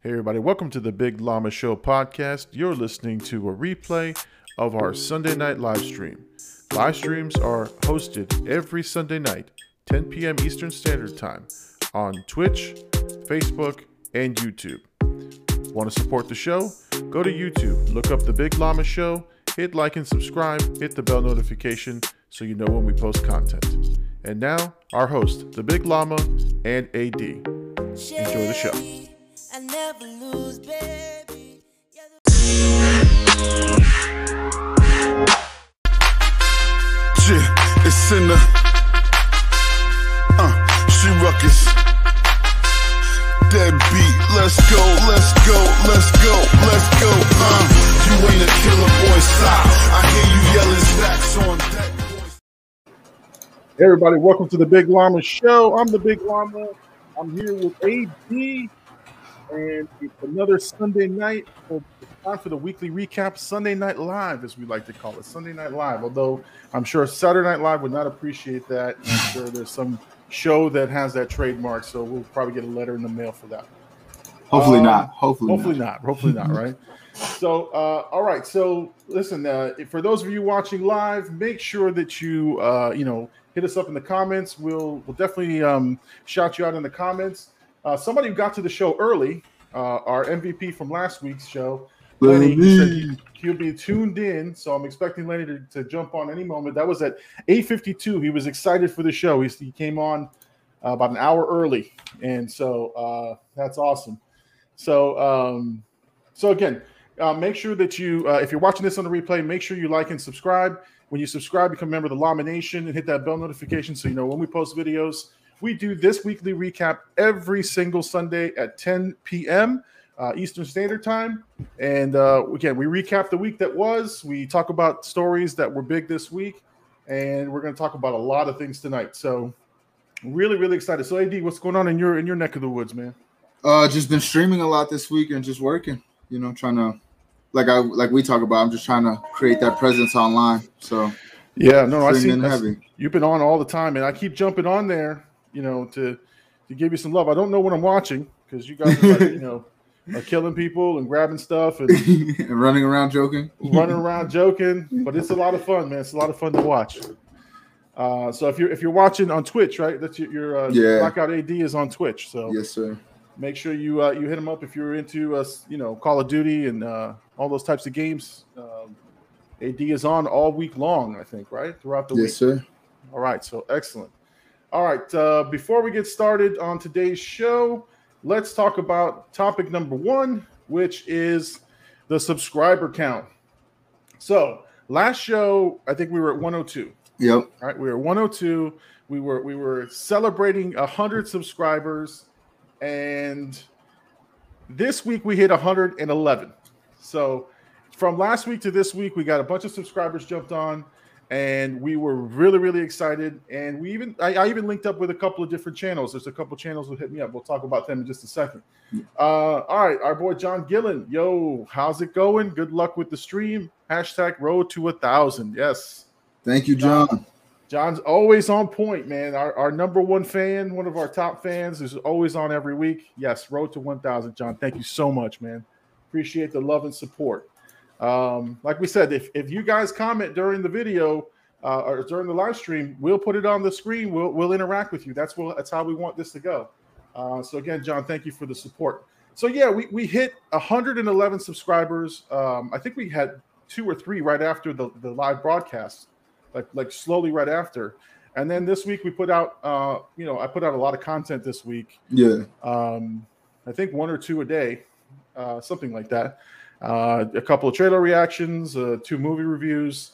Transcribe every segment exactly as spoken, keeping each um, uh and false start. Hey everybody, welcome to the Big Llama Show podcast. You're listening to a replay of our Sunday night live stream. Live streams are hosted every Sunday night, ten p.m. Eastern Standard Time on Twitch, Facebook, and YouTube. Want to support the show? Go to YouTube, look up the Big Llama Show, hit like and subscribe, hit the bell notification so you know when we post content. And now, our host, the Big Llama and A D. Enjoy the show. I never lose, baby. Yeah, yeah, it's Cinna. Uh, she ruckus. Dead beat. Let's go, let's go, let's go, let's go. Uh, you ain't a killer boy, stop. I hear you yelling stacks on deck, boys. Hey everybody, welcome to the Big Llama Show. I'm the Big Llama. I'm here with A D. And it's another Sunday night, for, time for the weekly recap, Sunday Night Live, as we like to call it, Sunday Night Live. Although I'm sure Saturday Night Live would not appreciate that. I'm sure there's some show that has that trademark, so we'll probably get a letter in the mail for that. Hopefully um, not. Hopefully, hopefully not. not. Hopefully not, right? So, uh, all right. So, listen, uh, for those of you watching live, make sure that you, uh, you know, hit us up in the comments. We'll, we'll definitely um, shout you out in the comments. Uh, somebody who got to the show early, uh, our M V P from last week's show, Lenny, he said he, he'll be tuned in, so I'm expecting Lenny to, to jump on any moment. That was at eight fifty-two. He was excited for the show. He, he came on uh, about an hour early, and so uh, that's awesome. So, um, so again, uh, make sure that you, uh, if you're watching this on the replay, make sure you like and subscribe. When you subscribe, become a member of the Llama Nation and hit that bell notification so you know when we post videos. We do this weekly recap every single Sunday at ten p.m. Uh, Eastern Standard Time. And uh, again, we recap the week that was. We talk about stories that were big this week. And we're going to talk about a lot of things tonight. So really, really excited. So, A D, what's going on in your in your neck of the woods, man? Uh, just been streaming a lot this week and just working. You know, trying to, like I like we talk about, I'm just trying to create that presence online. So yeah, no, I see, I see you've been on all the time, and I keep jumping on there. You know, to to give you some love. I don't know what I'm watching because you guys, are like, you know, are killing people and grabbing stuff and, and running around joking, running around joking. But it's a lot of fun, man. It's a lot of fun to watch. Uh, so if you're if you're watching on Twitch, right? That's your, your uh, yeah. Blackout A D is on Twitch. So yes, sir. Make sure you uh, you hit him up if you're into uh, you know, Call of Duty and uh, all those types of games. Um, A D is on all week long, I think, right? Throughout the yes, week. Yes, sir. All right. So excellent. All right, uh, before we get started on today's show, let's talk about topic number one, which is the subscriber count. So last show, I think we were at one oh two. Yep. All right, we were at one oh two. We were we were celebrating one hundred subscribers, and this week we hit one hundred eleven. So from last week to this week, we got a bunch of subscribers jumped on. And we were really, really excited. And we even, I, I even linked up with a couple of different channels. There's a couple of channels that hit me up. We'll talk about them in just a second. Uh, all right, our boy John Gillen. Yo, how's it going? Good luck with the stream. Hashtag road to a thousand. Yes. Thank you, John. John. John's always on point, man. Our, our number one fan, one of our top fans, is always on every week. Yes, road to one thousand, John. Thank you so much, man. Appreciate the love and support. Um, like we said, if, if you guys comment during the video uh, or during the live stream, we'll put it on the screen. We'll we'll interact with you. That's what that's how we want this to go. Uh, so again, John, thank you for the support. So yeah, we we hit one hundred eleven subscribers. Um, I think we had two or three right after the, the live broadcast, like like slowly right after. And then this week we put out, uh, you know, I put out a lot of content this week. Yeah. Um, I think one or two a day, uh, something like that. Uh, a couple of trailer reactions, uh, two movie reviews.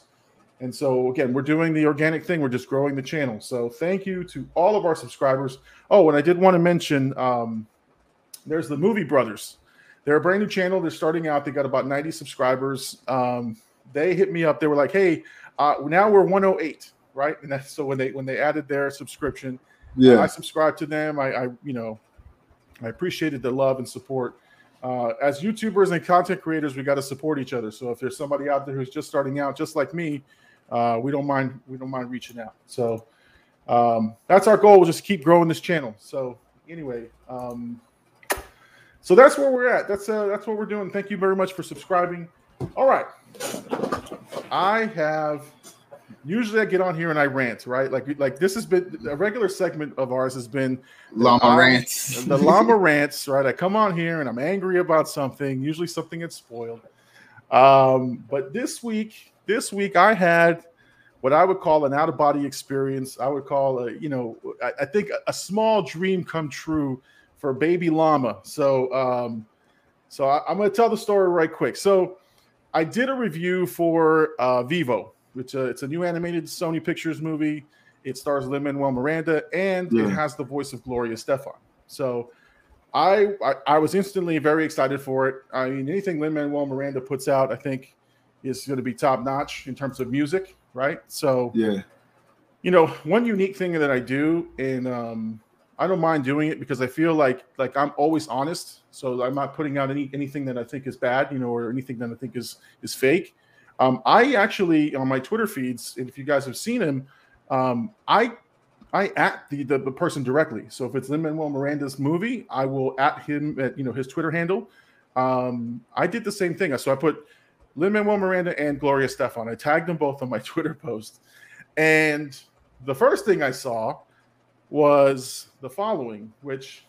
And so, again, we're doing the organic thing. We're just growing the channel. So thank you to all of our subscribers. Oh, and I did want to mention um, there's the Movie Brothers. They're a brand new channel. They're starting out. They got about ninety subscribers. Um, they hit me up. They were like, hey, uh, now we're one oh eight, right? And that's, so when they when they added their subscription, yeah. I subscribed to them. I, I, you know, I appreciated the love and support. Uh, as YouTubers and content creators, we got to support each other. So if there's somebody out there who's just starting out, just like me, uh, we don't mind. We don't mind reaching out. So um, that's our goal. We'll just keep growing this channel. So anyway, um, So that's where we're at. That's uh, that's what we're doing. Thank you very much for subscribing. All right. I have usually I get on here and I rant, right? Like like this has been a regular segment of ours has been llama I, rants. The llama rants, right? I come on here and I'm angry about something, usually something that's spoiled. Um, but this week, this week I had what I would call an out-of-body experience. I would call a, you know, I, I think a, a small dream come true for baby llama. So um, so I, I'm going to tell the story right quick. So I did a review for uh, Vivo, which uh, it's a new animated Sony Pictures movie. It stars Lin-Manuel Miranda, and yeah. it has the voice of Gloria Estefan. So I, I I was instantly very excited for it. I mean, anything Lin-Manuel Miranda puts out, I think, is going to be top-notch in terms of music, right? So, yeah, you know, one unique thing that I do in um, – I don't mind doing it because I feel like like I'm always honest, so I'm not putting out any anything that I think is bad, you know, or anything that I think is is fake. Um, I actually on my Twitter feeds, and if you guys have seen him, um, I I at the, the the person directly. So if it's Lin-Manuel Miranda's movie, I will at him at you know his Twitter handle. Um, I did the same thing, so I put Lin-Manuel Miranda and Gloria Estefan. I tagged them both on my Twitter post, and the first thing I saw was the following, which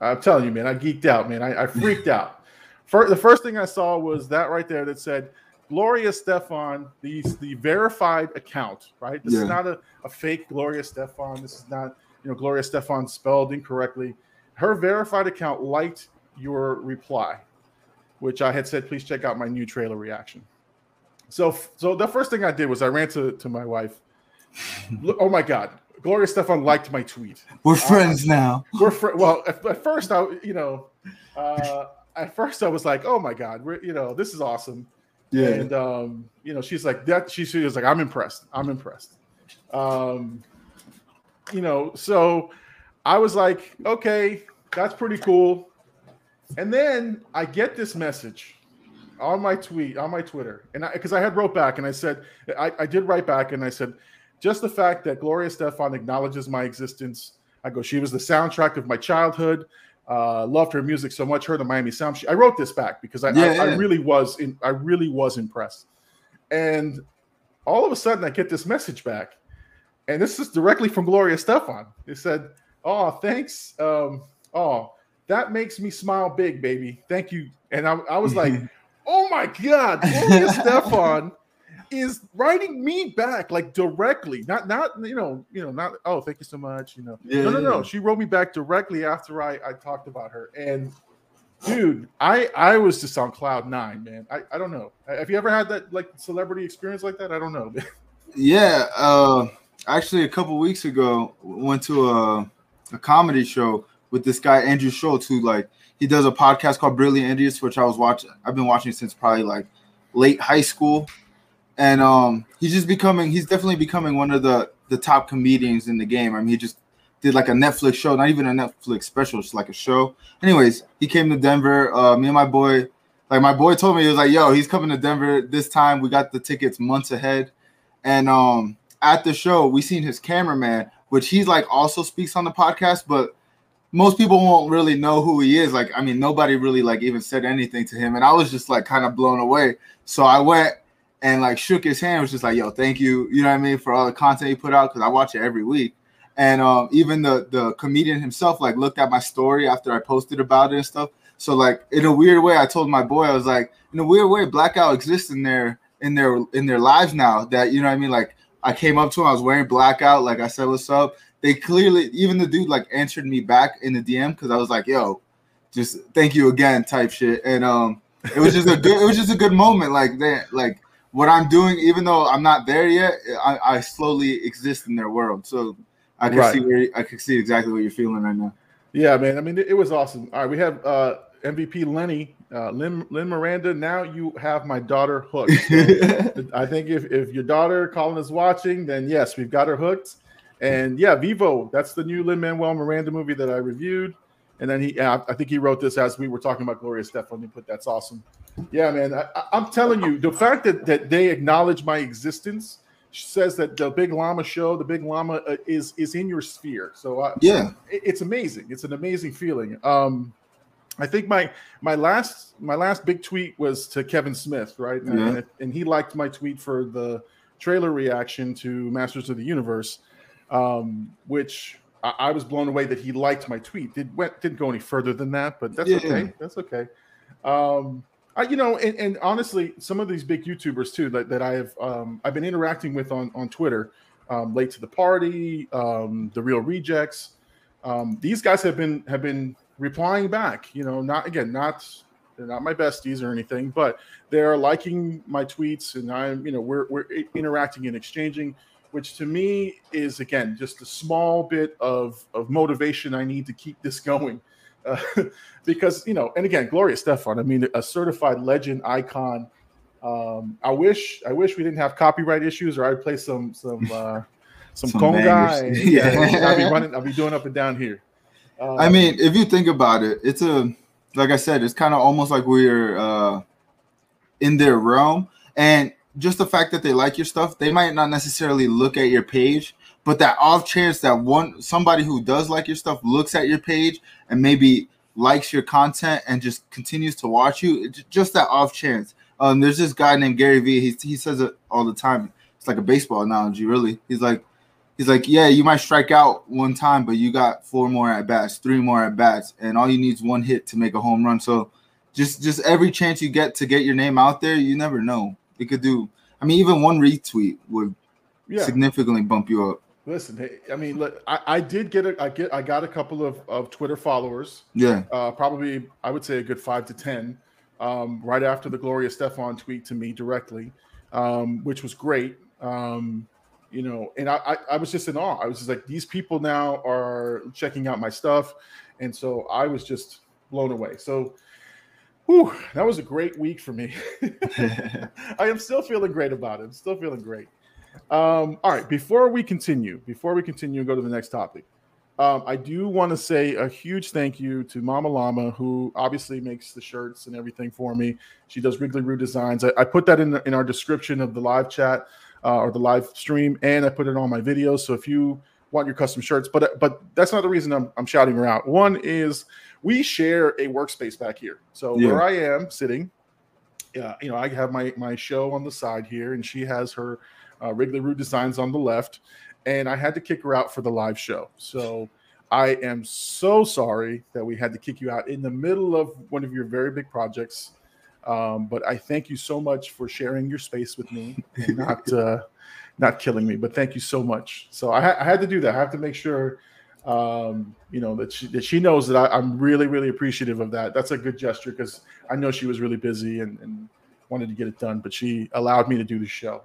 I'm telling you, man, I geeked out, man. I, I freaked out. For, the first thing I saw was that right there that said, Gloria Estefan, the, the verified account, right? This yeah. is not a, a fake Gloria Estefan. This is not, you know, Gloria Estefan spelled incorrectly. Her verified account liked your reply, which I had said, please check out my new trailer reaction. So, so the first thing I did was I ran to, to my wife. Oh, my God. Gloria Estefan liked my tweet. We're friends uh, now. We're fr- well. At, at first, I you know, uh, at first I was like, oh my God, we're, you know, this is awesome. Yeah. And um, you know, she's like that. She, she was like, I'm impressed. I'm impressed. Um, you know, so I was like, okay, that's pretty cool. And then I get this message on my tweet on my Twitter, and because I, I had wrote back and I said I, I did write back and I said. Just the fact that Gloria Estefan acknowledges my existence. I go, she was the soundtrack of my childhood. Uh, loved her music so much. Heard the Miami Sound. She, I wrote this back because I, yeah, I, yeah. I really was in, I really was impressed. And all of a sudden, I get this message back, and this is directly from Gloria Estefan. It said, "Oh, thanks. Um, oh, that makes me smile big, baby. Thank you." And I, I was like, "Oh my God, Gloria Estefan." Is writing me back like directly, not not you know you know not oh thank you so much you know yeah, no no no yeah. She wrote me back directly after I I talked about her, and dude I I was just on cloud nine, man. I I don't know, have you ever had that like celebrity experience like that? I don't know. Yeah, uh, actually a couple weeks ago went to a a comedy show with this guy Andrew Schultz, who like he does a podcast called Brilliant Idiots, which I was watching. I've been watching since probably like late high school. And um, he's just becoming, he's definitely becoming one of the, the top comedians in the game. I mean, he just did like a Netflix show, not even a Netflix special, just like a show. Anyways, he came to Denver. Uh, me and my boy, like my boy told me, he was like, yo, he's coming to Denver this time. We got the tickets months ahead. And um, at the show, we seen his cameraman, which he's like also speaks on the podcast, but most people won't really know who he is. Like, I mean, nobody really like even said anything to him. And I was just like kind of blown away. So I went. And like shook his hand, was just like, yo, thank you, you know what I mean, for all the content you put out, because I watch it every week. And um, even the the comedian himself like looked at my story after I posted about it and stuff. So like in a weird way, I told my boy, I was like, in a weird way, blackout exists in their in their in their lives now. That you know what I mean. Like I came up to him, I was wearing blackout. Like I said, what's up? They clearly, even the dude like answered me back in the D M because I was like, yo, just thank you again, type shit. And um, it was just a good, it was just a good moment. Like they like. What I'm doing, even though I'm not there yet, I, I slowly exist in their world. So I can right. see where you, I can see exactly what you're feeling right now. Yeah, man. I mean, it, it was awesome. All right, we have uh, M V P Lenny, uh, Lin, Lin Miranda. Now you have my daughter hooked. So I think if, if your daughter Colin is watching, then yes, we've got her hooked. And yeah, Vivo. That's the new Lin-Manuel Miranda movie that I reviewed. And then he, I think he wrote this as we were talking about Gloria Estefan. He put, that's awesome. Yeah, man, I, I'm telling you, the fact that, that they acknowledge my existence says that the Big Llama show, the Big Llama uh, is is in your sphere. So I, yeah, it, it's amazing. It's an amazing feeling. Um, I think my my last my last big tweet was to Kevin Smith, right? Mm-hmm. and, and he liked my tweet for the trailer reaction to Masters of the Universe, um, which I, I was blown away that he liked my tweet. Did went didn't go any further than that, but that's yeah. okay. That's okay. Um, I, you know, and, and honestly, some of these big YouTubers too that, that I have um, I've been interacting with on on Twitter, um, Late to the Party, um, The Real Rejects. Um, these guys have been have been replying back, you know, not again, not they're not my besties or anything, but they're liking my tweets, and I'm, you know, we're we're interacting and exchanging, which to me is again just a small bit of of motivation I need to keep this going, uh, because you know, and again, Gloria Estefan, I mean, a certified legend icon. Um, I wish I wish we didn't have copyright issues, or I'd play some some uh, some, some conga. Yeah, yeah. I'll be running, I'll be doing up and down here. Um, I mean, if you think about it, it's a, like I said, it's kind of almost like we're uh, in their realm. And just the fact that they like your stuff, they might not necessarily look at your page, but that off chance that one somebody who does like your stuff looks at your page and maybe likes your content and just continues to watch you, it, just that off chance. Um, there's this guy named Gary Vee. He, he says it all the time. It's like a baseball analogy, really. He's like, He's like, yeah, you might strike out one time, but you got four more at bats, three more at bats, and all you need is one hit to make a home run. So, just just every chance you get to get your name out there, you never know. It could do. I mean, even one retweet would yeah. significantly bump you up. Listen, hey, I mean, look, I, I did get a, I get, I got a couple of, of Twitter followers. Yeah, uh, probably I would say a good five to ten, um, right after the Gloria Estefan tweet to me directly, um, which was great. Um, You know, and I, I, I was just in awe. I was just like, these people now are checking out my stuff. And so I was just blown away. So, whew, that was a great week for me. I am still feeling great about it. I'm still feeling great. Um, all right. Before we continue, before we continue and go to the next topic, um, I do want to say a huge thank you to Mama Llama, who obviously makes the shirts and everything for me. She does Wrigley Roo Designs. I, I put that in, the, in our description of the live chat. Uh, or the live stream, and I put it on my videos. So if you want your custom shirts, but but that's not the reason I'm, I'm shouting her out. One is we share a workspace back here. So yeah. where I am sitting, uh, you know, I have my, my show on the side here, and she has her uh, Wrigley Roo Designs on the left, and I had to kick her out for the live show. So I am so sorry that we had to kick you out in the middle of one of your very big projects. Um, but I thank you so much for sharing your space with me and not uh, not killing me. But thank you so much. So I, ha- I had to do that. I have to make sure, um, you know, that she that she knows that I, I'm really, really appreciative of that. That's a good gesture because I know she was really busy and, and wanted to get it done. But she allowed me to do the show.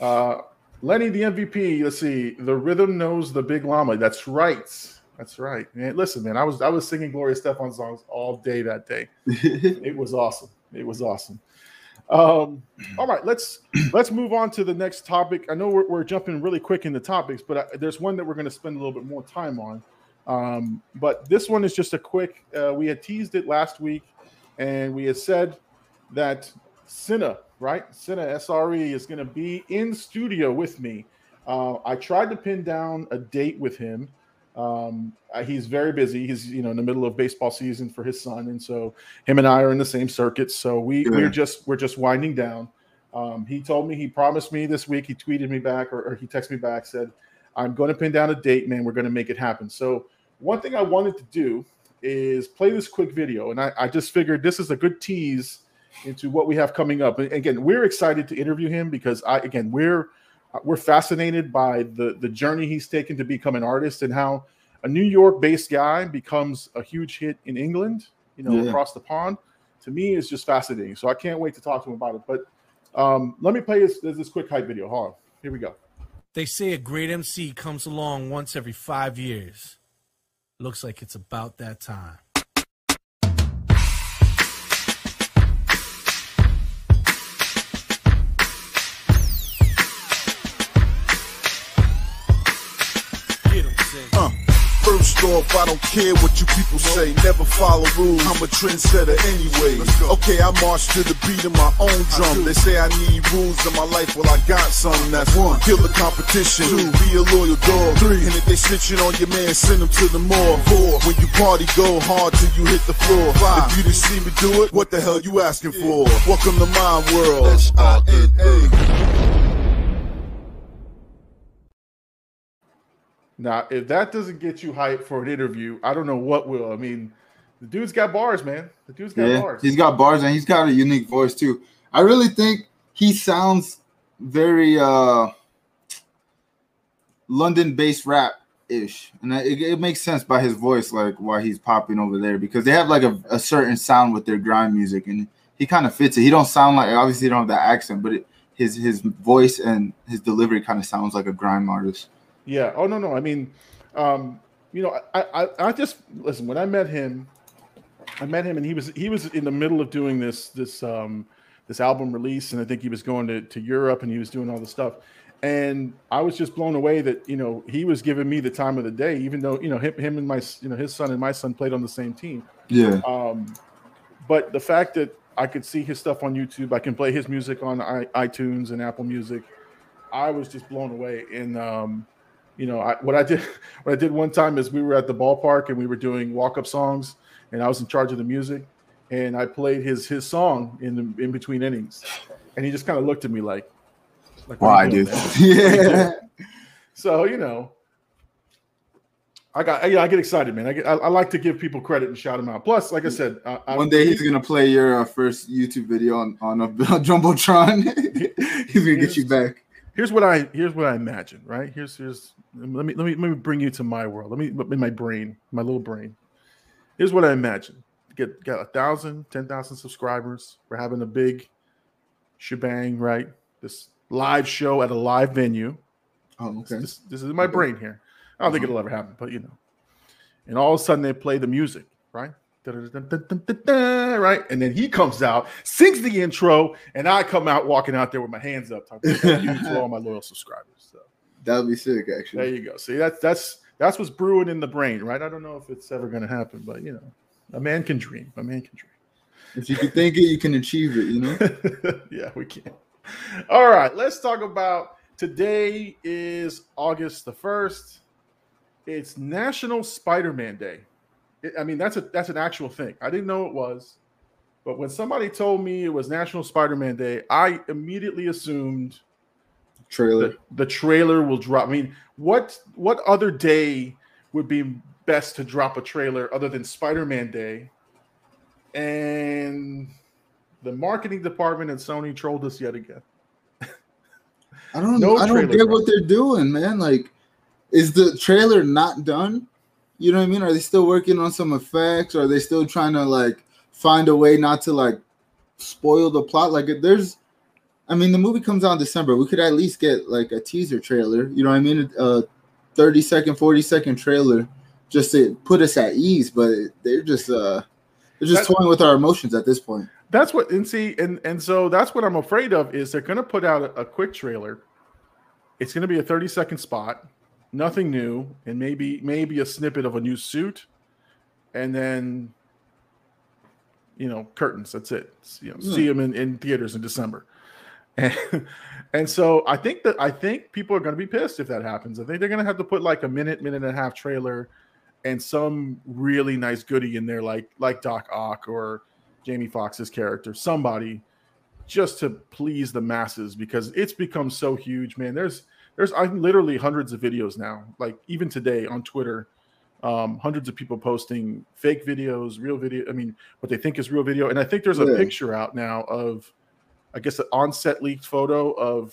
Uh, Lenny, the M V P. Let's see. The rhythm knows the big llama. That's right. That's right. Man, listen, man, I was I was singing Gloria Estefan songs all day that day. It was awesome. It was awesome. Um, all right, let's let's move on to the next topic. I know we're, we're jumping really quick in the topics, but I, there's one that we're going to spend a little bit more time on. Um, but this one is just a quick. Uh, we had teased it last week, and we had said that Cinna, right? Cinna S R E is going to be in studio with me. Uh, I tried to pin down a date with him. Um, he's very busy. He's, you know, in the middle of baseball season for his son. And so him and I are in the same circuit. So we, yeah. we're just, we're just winding down. Um, he told me, he promised me this week, he tweeted me back or, or he texted me back, said, I'm going to pin down a date, man. We're going to make it happen. So one thing I wanted to do is play this quick video. And I, I just figured this is a good tease into what we have coming up. And again, we're excited to interview him because I, again, we're, We're fascinated by the, the journey he's taken to become an artist and how a New York-based guy becomes a huge hit in England, you know, yeah. across the pond. To me, it's just fascinating. So I can't wait to talk to him about it. But um, let me play this, this quick hype video. Hold on. Here we go. They say a great M C comes along once every five years. Looks like it's about that time. off, I don't care what you people say. Never follow rules, I'm a trendsetter anyway. Okay, I march to the beat of my own drum. They say I need rules in my life, well I got some. That's one, kill the competition. Two, be a loyal dog. Three, and if they snitching on your man, send him to the mall. Four, when you party, go hard till you hit the floor. Five, if you didn't see me do it, what the hell you asking for? Welcome to my world. H I N A. Now, if that doesn't get you hyped for an interview, I don't know what will. I mean, the dude's got bars, man. The dude's got yeah, bars. He's got bars, and he's got a unique voice, too. I really think he sounds very uh, London-based rap-ish. And it, it makes sense by his voice, like, why he's popping over there. Because they have, like, a, a certain sound with their grime music, and he kind of fits it. He don't sound like – obviously, he don't have that accent, but it, his, his voice and his delivery kind of sounds like a grime artist. Yeah. Oh, no, no. I mean, um, you know, I, I, I just listen. When I met him, I met him, and he was he was in the middle of doing this this um, this album release, and I think he was going to, to Europe, and he was doing all this stuff, and I was just blown away that you know he was giving me the time of the day, even though you know him, him and my you know his son and my son played on the same team. Yeah. Um, but the fact that I could see his stuff on YouTube, I can play his music on I, iTunes and Apple Music, I was just blown away. And um, You know, I, what I did what I did one time is we were at the ballpark and we were doing walk-up songs, and I was in charge of the music, and I played his his song in the, in between innings, and he just kind of looked at me like, like why do this? Yeah. So you know, I got yeah, I get excited, man. I get, I, I like to give people credit and shout them out. Plus, like I said, I, I, one day he's gonna play your uh, first YouTube video on on a, a jumbotron. He's gonna get you back. Here's what I here's what I imagine, right? Here's here's let me let me let me bring you to my world. Let me in my brain, my little brain. Here's what I imagine: get got a thousand, ten thousand subscribers. We're having a big shebang, right? This live show at a live venue. Oh, okay. This, this is in my brain here. I don't think it'll ever happen, but you know. And all of a sudden they play the music, right? Right, and then he comes out, sings the intro, and I come out walking out there with my hands up, talking about you to all my loyal subscribers. So that'd be sick, actually. There you go. See, that's that's that's what's brewing in the brain, right? I don't know if it's ever going to happen, but you know, a man can dream. A man can dream. If you can think it, you can achieve it. You know. Yeah, we can. All right, let's talk about today. Is August the first. It's National Spider-Man Day. I mean, that's a that's an actual thing. I didn't know it was, but when somebody told me it was National Spider-Man Day, I immediately assumed trailer. The, the trailer will drop. I mean, what what other day would be best to drop a trailer other than Spider-Man Day? And the marketing department at Sony trolled us yet again. I don't know. I don't get what they're doing, man. Like, is the trailer not done? You know what I mean? Are they still working on some effects? Or are they still trying to like find a way not to like spoil the plot? Like, there's, I mean, the movie comes out in December. We could at least get like a teaser trailer. You know what I mean? A thirty second, forty second trailer just to put us at ease. But they're just, uh, they're just that's, toying with our emotions at this point. That's what, and see, and and so that's what I'm afraid of is they're gonna put out a, a quick trailer. It's gonna be a thirty second spot. Nothing new, and maybe maybe a snippet of a new suit, and then you know curtains. That's it. You know, yeah. See them in, in theaters in December, and, and so I think that I think people are going to be pissed if that happens. I think they're going to have to put like a minute, minute and a half trailer, and some really nice goodie in there, like like Doc Ock or Jamie Foxx's character, somebody, just to please the masses because it's become so huge, man. There's There's I'm literally hundreds of videos now, like even today on Twitter, um, hundreds of people posting fake videos, real video. I mean, what they think is real video. And I think there's a yeah. picture out now of, I guess, an on-set leaked photo of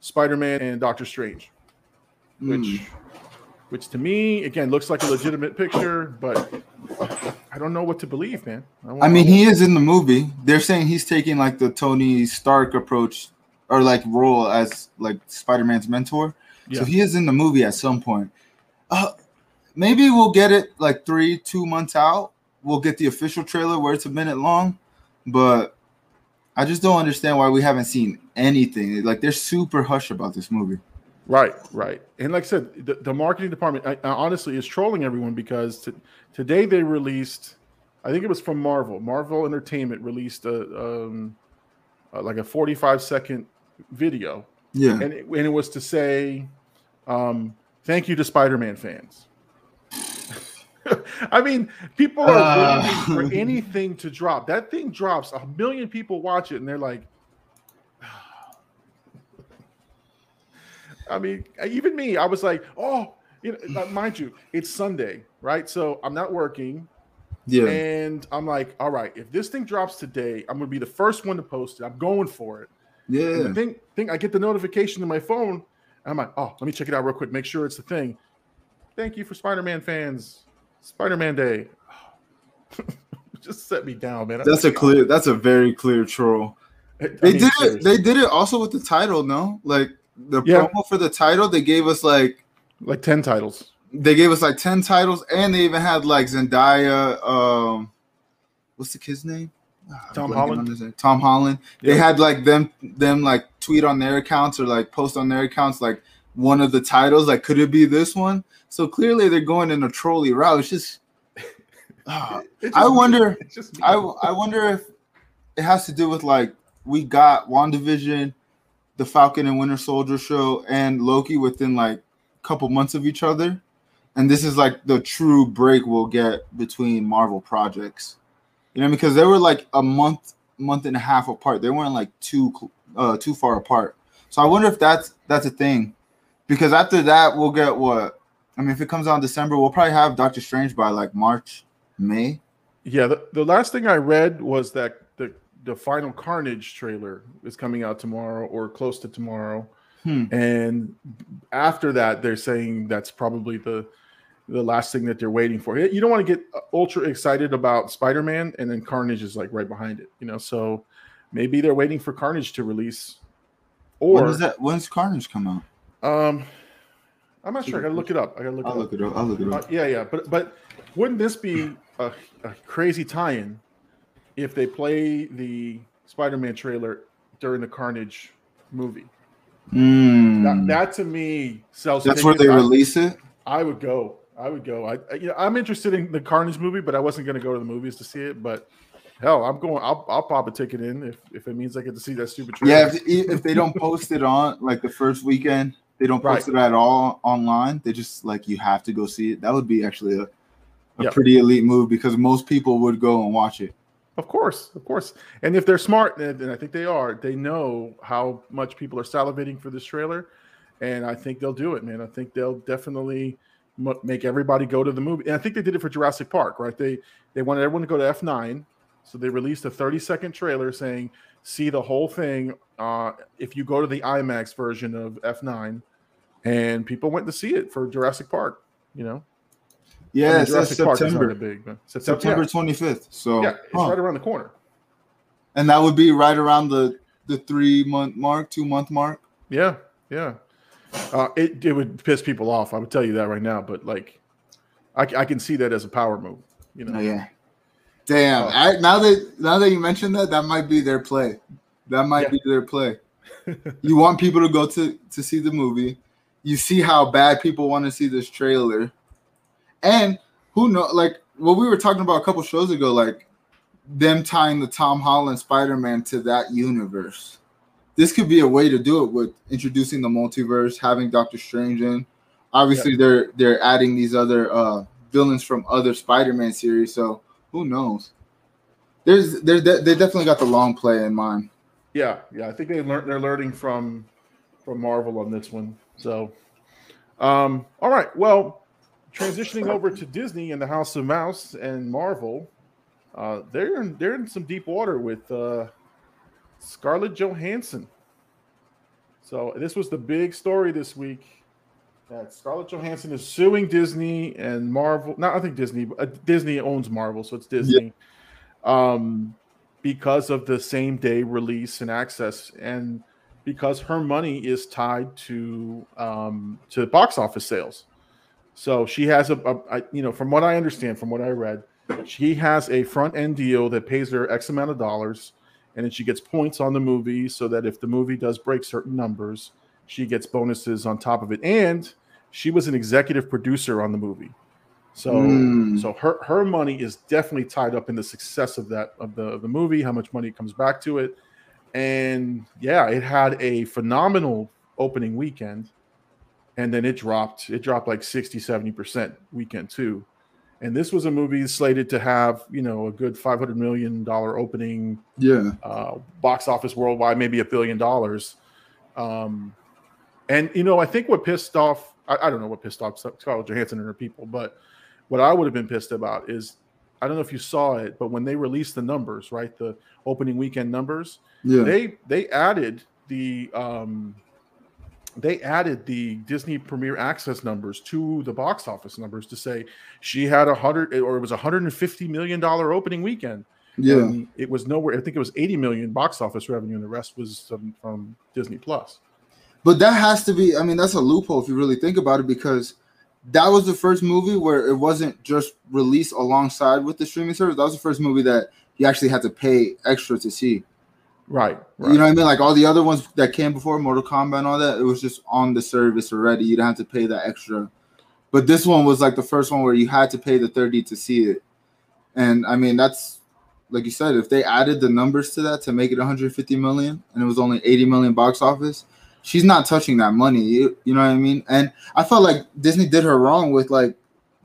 Spider-Man and Doctor Strange, which, mm. which to me, again, looks like a legitimate picture, but I don't know what to believe, man. I, I mean, he is in the movie. They're saying he's taking like the Tony Stark approach or like role as like Spider-Man's mentor. Yeah. So he is in the movie at some point. Uh, maybe we'll get it like three, two months out. We'll get the official trailer where it's a minute long. But I just don't understand why we haven't seen anything. Like they're super hush about this movie. Right, right. And like I said, the, the marketing department, I, I honestly, is trolling everyone because to, today they released, I think it was from Marvel. Marvel Entertainment released a um, uh, like a forty-five second video. Yeah. And it, and it was to say, um, thank you to Spider-Man fans. I mean, people are uh... waiting for anything to drop. That thing drops, a million people watch it, and they're like, I mean, even me, I was like, oh, you know, mind you, it's Sunday, right? So I'm not working. Yeah. And I'm like, all right, if this thing drops today, I'm going to be the first one to post it. I'm going for it. Yeah. And the thing, thing, I get the notification to my phone, and I'm like, oh, let me check it out real quick, make sure it's the thing. Thank you for Spider-Man fans. Spider-Man Day. Just set me down, man. I'm that's like, a clear, oh. that's a very clear troll. I they mean, did seriously. it. They did it also with the title, no? Like, The yeah. promo for the title, they gave us like like ten titles. They gave us like ten titles, and they even had like Zendaya. Um, what's the kid's name? Tom Holland. Tom Holland. Yeah. They had like them them like tweet on their accounts or like post on their accounts like one of the titles. Like, could it be this one? So clearly they're going in a trolley route. It's just, uh, it just I wonder. Just I I wonder if it has to do with like we got WandaVision, the Falcon and Winter Soldier show, and Loki within like a couple months of each other. And this is like the true break we'll get between Marvel projects. You know, because they were like a month, month and a half apart. They weren't like too uh, too far apart. So I wonder if that's that's a thing. Because after that, we'll get what? I mean, if it comes out in December, we'll probably have Doctor Strange by like March, May. Yeah, the, the last thing I read was that the final Carnage trailer is coming out tomorrow or close to tomorrow. Hmm. And after that, they're saying that's probably the the last thing that they're waiting for. You don't want to get ultra excited about Spider-Man and then Carnage is like right behind it, you know? So maybe they're waiting for Carnage to release. Or when is that? When's Carnage come out? Um, I'm not sure. I gotta look it up. I gotta look it I'll up. Look it up. I'll look it up. Uh, yeah, yeah. But, but wouldn't this be a, a crazy tie-in if they play the Spider-Man trailer during the Carnage movie? Mm. That, that to me sells. That's where they I, release it. I would go. I would go. I, I you know, I'm interested in the Carnage movie, but I wasn't going to go to the movies to see it. But hell, I'm going. I'll, I'll pop a ticket in if, if it means I get to see that stupid trailer. Yeah, if, if they don't post it on like the first weekend, they don't post right. it at all online. They just like you have to go see it. That would be actually a, a yep. pretty elite move because most people would go and watch it. Of course, of course. And if they're smart, and I think they are, they know how much people are salivating for this trailer. And I think they'll do it, man. I think they'll definitely make everybody go to the movie. And I think they did it for Jurassic Park, right? They they wanted everyone to go to F nine. So they released a thirty second trailer saying, see the whole thing uh, if you go to the IMAX version of F nine. And people went to see it for Jurassic Park, you know? Yeah, I mean, it's September. Big, September, September yeah. twenty-fifth. So yeah, it's huh. right around the corner. And that would be right around the, the three month mark, two month mark. Yeah, yeah. Uh, it it would piss people off. I would tell you that right now, but like, I, I can see that as a power move. You know. Oh, yeah. Damn. Uh, I, now that now that you mentioned that, that might be their play. That might yeah. be their play. You want people to go to to see the movie. You see how bad people want to see this trailer. And who knows, like what we were talking about a couple shows ago, like them tying the Tom Holland Spider-Man to that universe. This could be a way to do it with introducing the multiverse, having Doctor Strange in. Obviously, yeah. they're they're adding these other uh, villains from other Spider-Man series, so who knows? There's they de- they definitely got the long play in mind. Yeah, yeah, I think they learned they're learning from from Marvel on this one. So, um, all right, well. Transitioning over to Disney and the House of Mouse and Marvel, uh, they're in, they're in some deep water with uh, Scarlett Johansson. So this was the big story this week that Scarlett Johansson is suing Disney and Marvel. Not I think Disney, but uh, Disney owns Marvel, so it's Disney. Yeah. Um, because of the same day release and access, and because her money is tied to um, to box office sales. So she has a, a, a, you know, from what I understand, from what I read, she has a front end deal that pays her X amount of dollars, and then she gets points on the movie so that if the movie does break certain numbers, she gets bonuses on top of it. And she was an executive producer on the movie. So mm. so her, her money is definitely tied up in the success of that of the, of the movie, how much money comes back to it. And yeah, it had a phenomenal opening weekend. And then it dropped, it dropped like sixty, seventy percent weekend two. And this was a movie slated to have, you know, a good five hundred million dollars opening, yeah, uh, box office worldwide, maybe a billion dollars. Um, and, you know, I think what pissed off, I, I don't know what pissed off Scarlett Johansson and her people, but what I would have been pissed about is, I don't know if you saw it, but when they released the numbers, right, the opening weekend numbers, yeah. they they added the... Um, they added the Disney Premier Access numbers to the box office numbers to say she had a hundred or it was a hundred and fifty million dollar opening weekend. Yeah, and it was nowhere. I think it was eighty million box office revenue, and the rest was from, from Disney Plus. But that has to be. I mean, that's a loophole if you really think about it, because that was the first movie where it wasn't just released alongside with the streaming service. That was the first movie that you actually had to pay extra to see. Right, right. You know what I mean? Like all the other ones that came before, Mortal Kombat and all that, it was just on the service already. You didn't have to pay that extra. But this one was like the first one where you had to pay the thirty to see it. And I mean, that's like you said, if they added the numbers to that to make it one hundred fifty million and it was only eighty million box office, she's not touching that money. You, you know what I mean? And I felt like Disney did her wrong with like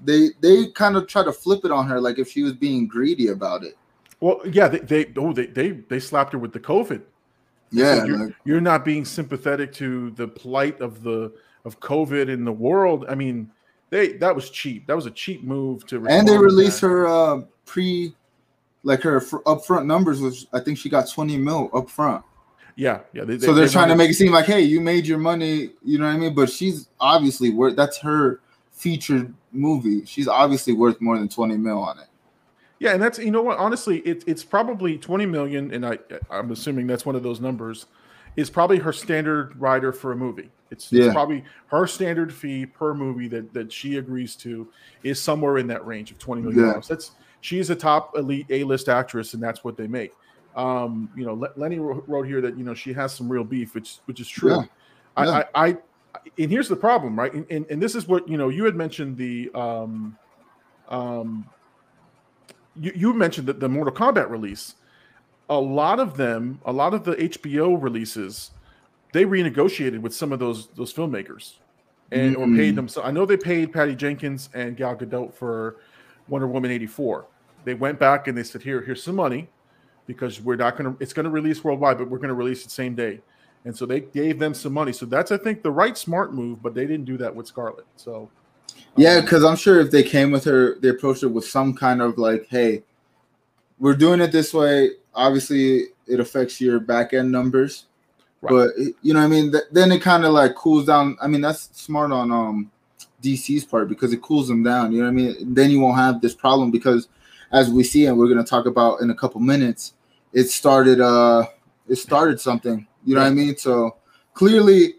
they they kind of tried to flip it on her, like if she was being greedy about it. Well, yeah, they they, oh, they they they slapped her with the COVID. Yeah, like you're, like, you're not being sympathetic to the plight of the of COVID in the world. I mean, they that was cheap. That was a cheap move to. And they released that. her uh, pre, like her f- upfront numbers, which I think she got twenty mil upfront. Yeah, yeah. They, they, so they're they trying to make it seem like, hey, you made your money. You know what I mean? But she's obviously worth. That's her featured movie. She's obviously worth more than twenty mil on it. Yeah, and that's, you know what, honestly, it, it's probably twenty million dollars, and I, I'm assuming that's one of those numbers, is probably her standard rider for a movie. It's, yeah. it's probably her standard fee per movie that, that she agrees to is somewhere in that range of twenty million dollars. Yeah. That's, she's a top elite A-list actress, and that's what they make. Um, you know, Le- Lenny wrote here that, you know, she has some real beef, which which is true. Yeah. I, yeah. I, I, and here's the problem, right? And, and, and this is what, you know, you had mentioned the... um, um You, you mentioned that the Mortal Kombat release, a lot of them, a lot of the H B O releases, they renegotiated with some of those those filmmakers, and mm-hmm. or paid them. So I know they paid Patty Jenkins and Gal Gadot for Wonder Woman eighty-four. They went back and they said, "Here, here's some money, because we're not going to. It's going to release worldwide, but we're going to release it same day." And so they gave them some money. So that's, I think, the right smart move. But they didn't do that with Scarlett. So. Yeah, because I'm sure if they came with her, they approached her with some kind of like, hey, we're doing it this way. Obviously, it affects your back end numbers. Right. But, you know what I mean? Th- then it kind of like cools down. I mean, that's smart on um, D C's part because it cools them down. You know what I mean? Then you won't have this problem because, as we see and we're going to talk about in a couple minutes, it started uh, it started something. You know yeah. what I mean? So clearly,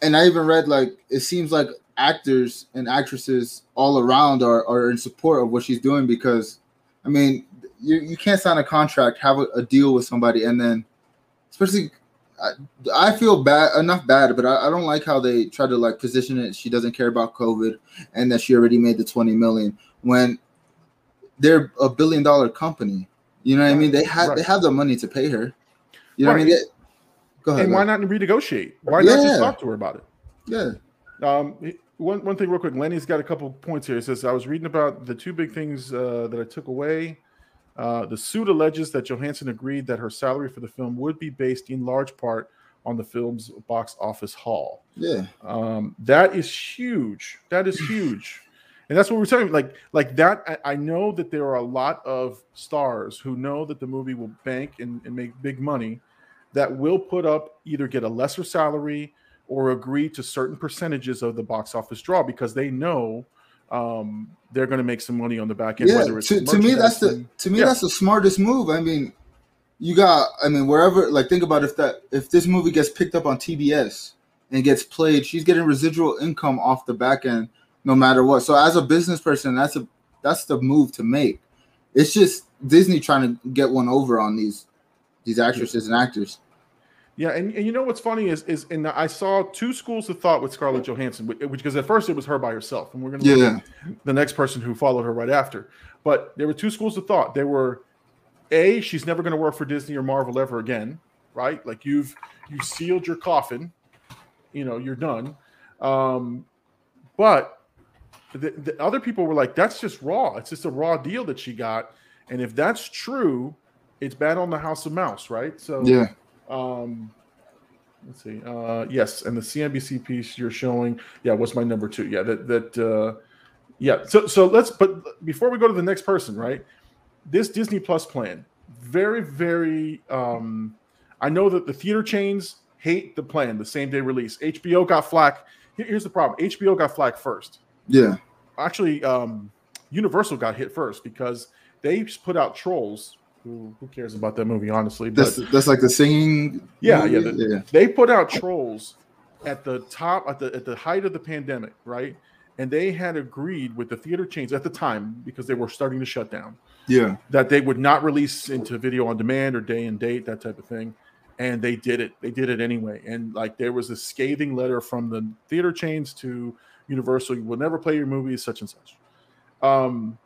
and I even read like it seems like actors and actresses all around are, are in support of what she's doing because, I mean, you you can't sign a contract, have a, a deal with somebody, and then, especially, I, I feel bad enough bad, but I, I don't like how they try to like position it. She doesn't care about COVID, and that she already made the twenty million dollars when they're a billion dollar company. You know what right. I mean? They have right. they have the money to pay her. You know right. what I mean? They, go ahead. And why not renegotiate? Why yeah. not just talk to her about it? Yeah. Um, one one thing real quick, Lenny's got a couple points here. He says, I was reading about the two big things uh, that I took away. Uh, the suit alleges that Johansson agreed that her salary for the film would be based in large part on the film's box office haul. Yeah. Um, that is huge. That is huge. And that's what we're talking about. Like, like that, I, I know that there are a lot of stars who know that the movie will bank and, and make big money that will put up, either get a lesser salary or agree to certain percentages of the box office draw because they know um, they're going to make some money on the back end. Yeah, whether it's to, to me that's the to me yeah. that's the smartest move. I mean, you got I mean wherever like think about if that if this movie gets picked up on T B S and gets played, she's getting residual income off the back end no matter what. So as a business person, that's a that's the move to make. It's just Disney trying to get one over on these these actresses yeah. and actors. Yeah, and, and you know what's funny is is and I saw two schools of thought with Scarlett Johansson, which because at first it was her by herself, and we're going to yeah. look at the next person who followed her right after. But there were two schools of thought. There were, A, she's never going to work for Disney or Marvel ever again, right? Like you've you sealed your coffin, you know, you're done. Um, but the, the other people were like, that's just raw. It's just a raw deal that she got, and if that's true, it's bad on the House of Mouse, right? So yeah. Um, let's see. Uh, yes, and the C N B C piece you're showing. Yeah, what's my number two? Yeah, that that. Uh, yeah. So so let's. But before we go to the next person, right? This Disney Plus plan, very very. Um, I know that the theater chains hate the plan, the same day release. H B O got flack. Here's the problem. H B O got flack first. Yeah. Actually, um, Universal got hit first because they put out Trolls. Who, who cares about that movie, honestly? But that's, that's like the singing. Yeah, yeah, the, yeah. They put out Trolls at the top, at the at the height of the pandemic, right? And they had agreed with the theater chains at the time because they were starting to shut down. Yeah, that they would not release into video on demand or day and date, that type of thing. And they did it. They did it anyway. And like there was a scathing letter from the theater chains to Universal: "You will never play your movies, such and such." Um,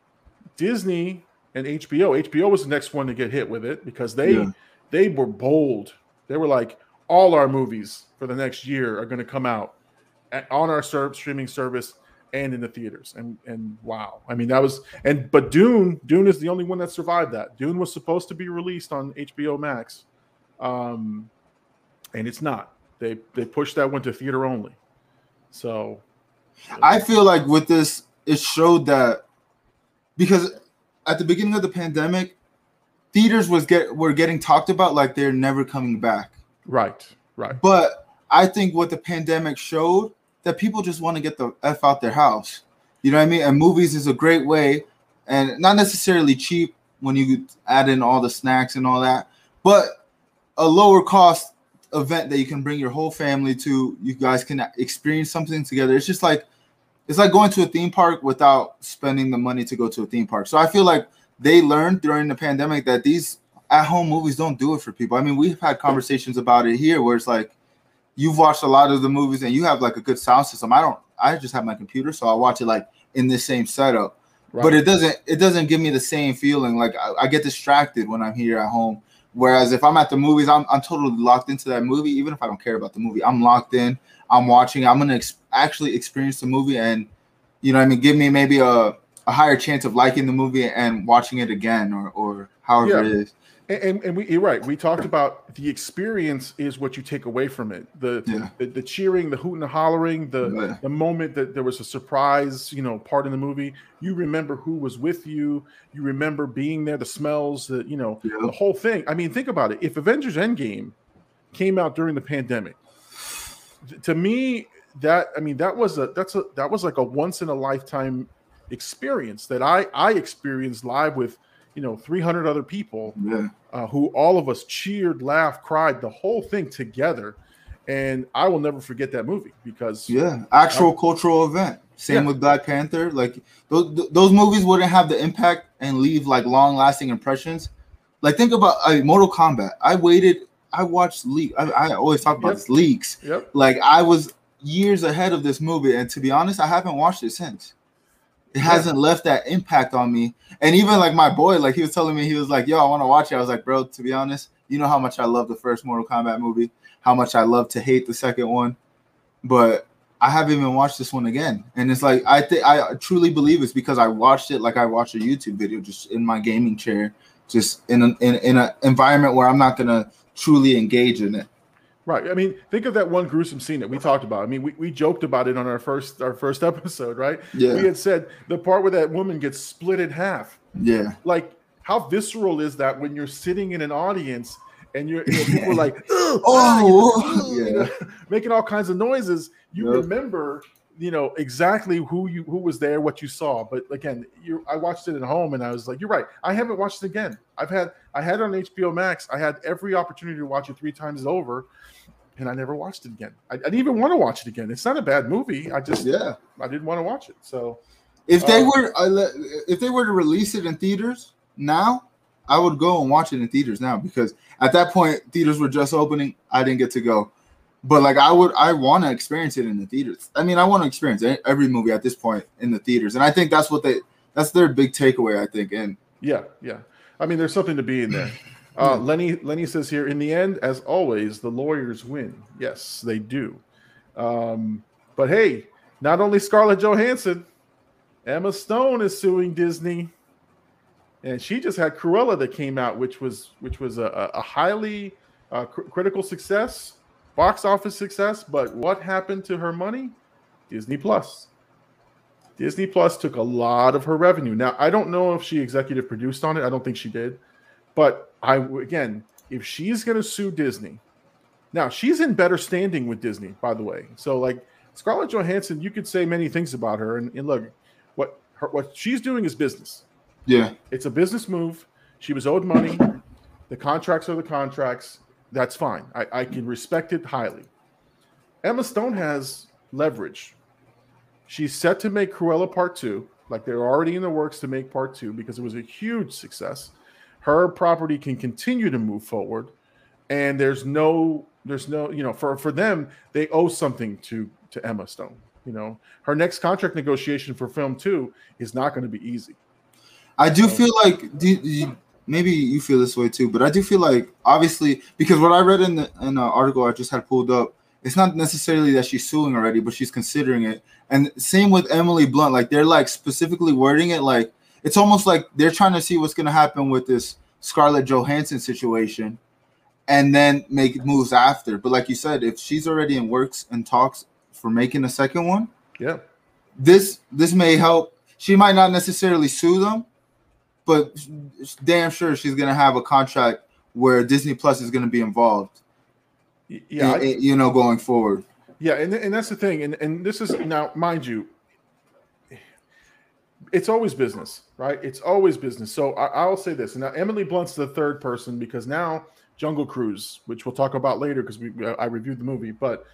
Disney. And H B O, H B O was the next one to get hit with it because they yeah. they were bold. They were like, all our movies for the next year are going to come out at, on our ser- streaming service and in the theaters. And and wow, I mean that was and but Dune, Dune is the only one that survived that. Dune was supposed to be released on H B O Max, um, and it's not. They they pushed that one to theater only. So, I feel like with this, it showed that because. At the beginning of the pandemic, theaters was get were getting talked about like they're never coming back. Right, right. But I think what the pandemic showed that people just want to get the F out their house. You know what I mean? And movies is a great way, and not necessarily cheap when you add in all the snacks and all that, but a lower cost event that you can bring your whole family to. You guys can experience something together. It's just like It's like going to a theme park without spending the money to go to a theme park. So I feel like they learned during the pandemic that these at-home movies don't do it for people. I mean, we've had conversations about it here where it's like you've watched a lot of the movies and you have like a good sound system. I don't I just have my computer, so I watch it like in this same setup. Right. But it doesn't it doesn't give me the same feeling. Like I, I get distracted when I'm here at home. Whereas if I'm at the movies, I'm I'm totally locked into that movie, even if I don't care about the movie. I'm locked in. I'm watching. I'm going to ex- actually experience the movie and, you know what I mean, give me maybe a, a higher chance of liking the movie and watching it again or, or however yeah. it is. And, and, and we, you're right. We talked about the experience is what you take away from it. The yeah. the, the cheering, the hoot and the hollering, the, yeah. the moment that there was a surprise, you know, part in the movie. You remember who was with you. You remember being there, the smells, the, you know, yeah. the whole thing. I mean, think about it. If Avengers Endgame came out during the pandemic, to me, that I mean, that was a that's a that was like a once in a lifetime experience that I I experienced live with, you know, three hundred other people yeah. uh, who all of us cheered, laughed, cried, the whole thing together, and I will never forget that movie because yeah, actual I, cultural event. Same yeah. with Black Panther. Like those those movies wouldn't have the impact and leave like long lasting impressions. Like think about like, Mortal Kombat. I waited. I watched leaks. I, I always talk about yep. this, leaks. Yep. Like I was years ahead of this movie, and to be honest, I haven't watched it since. It yeah. hasn't left that impact on me. And even like my boy, like he was telling me, he was like, "Yo, I want to watch it." I was like, "Bro, to be honest, you know how much I love the first Mortal Kombat movie, how much I love to hate the second one, but I haven't even watched this one again." And it's like I think I truly believe it's because I watched it like I watched a YouTube video, just in my gaming chair, just in an in, in an environment where I'm not gonna truly engage in it. Right. I mean, think of that one gruesome scene that we talked about. I mean, we, we joked about it on our first our first episode, right? Yeah. We had said the part where that woman gets split in half. Yeah. Like, how visceral is that when you're sitting in an audience and you're you know, people are like, oh, oh. You know, yeah. making all kinds of noises. You yep. remember, you know, exactly who you who was there, what you saw. But again, you I watched it at home and I was like, you're right. I haven't watched it again. I've had I had it on H B O Max. I had every opportunity to watch it three times over, and I never watched it again. I, I didn't even want to watch it again. It's not a bad movie. I just yeah. I didn't want to watch it. So if um, they were if they were to release it in theaters now, I would go and watch it in theaters now, because at that point theaters were just opening. I didn't get to go, but like I would, I want to experience it in the theaters. I mean, I want to experience every movie at this point in the theaters, and I think that's what they, that's their big takeaway, I think. And yeah, yeah. I mean, there's something to be in there. Uh, Lenny, Lenny says here, in the end, as always, the lawyers win. Yes, they do. Um, but hey, not only Scarlett Johansson, Emma Stone is suing Disney, and she just had Cruella that came out, which was which was a, a highly uh, cr- critical success, box office success. But what happened to her money? Disney Plus. Disney Plus took a lot of her revenue. Now, I don't know if she executive produced on it. I don't think she did. But I again, if she's going to sue Disney, now she's in better standing with Disney, by the way. So like Scarlett Johansson, you could say many things about her, and, and look, what her, what she's doing is business. Yeah, it's a business move. She was owed money. The contracts are the contracts. That's fine. I, I can respect it highly. Emma Stone has leverage. She's set to make Cruella Part Two. Like they're already in the works to make Part Two because it was a huge success. Her property can continue to move forward, and there's no, there's no, you know, for, for them, they owe something to, to Emma Stone. You know, her next contract negotiation for film two is not going to be easy. I do feel like, do you, maybe you feel this way too, but I do feel like, obviously, because what I read in the in an article I just had pulled up, it's not necessarily that she's suing already, but she's considering it. And same with Emily Blunt, like they're like specifically wording it like, it's almost like they're trying to see what's going to happen with this Scarlett Johansson situation and then make moves after. But like you said, if she's already in works and talks for making a second one, yeah, this this may help. She might not necessarily sue them, but damn sure she's going to have a contract where Disney Plus is going to be involved, yeah, in, I, you know, going forward. Yeah, and, and that's the thing. And, and this is, now, mind you, it's always business, right? It's always business. So I, I'll say this. Now, Emily Blunt's the third person because now Jungle Cruise, which we'll talk about later because we I reviewed the movie, but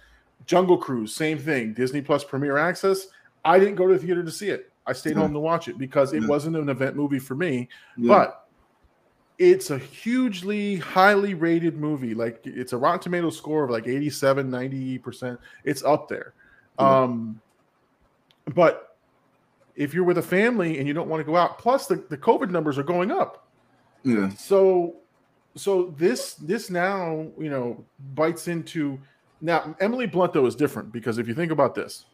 Jungle Cruise, same thing. Disney Plus Premier Access. I didn't go to the theater to see it. I stayed yeah. home to watch it because it yeah. wasn't an event movie for me. Yeah. But it's a hugely, highly rated movie. Like it's a Rotten Tomatoes score of like eighty-seven, ninety percent. It's up there. Yeah. Um, but if you're with a family and you don't want to go out, plus the, the COVID numbers are going up. Yeah. So, so this, this now, you know, bites into now. Emily Blunt though is different because if you think about this,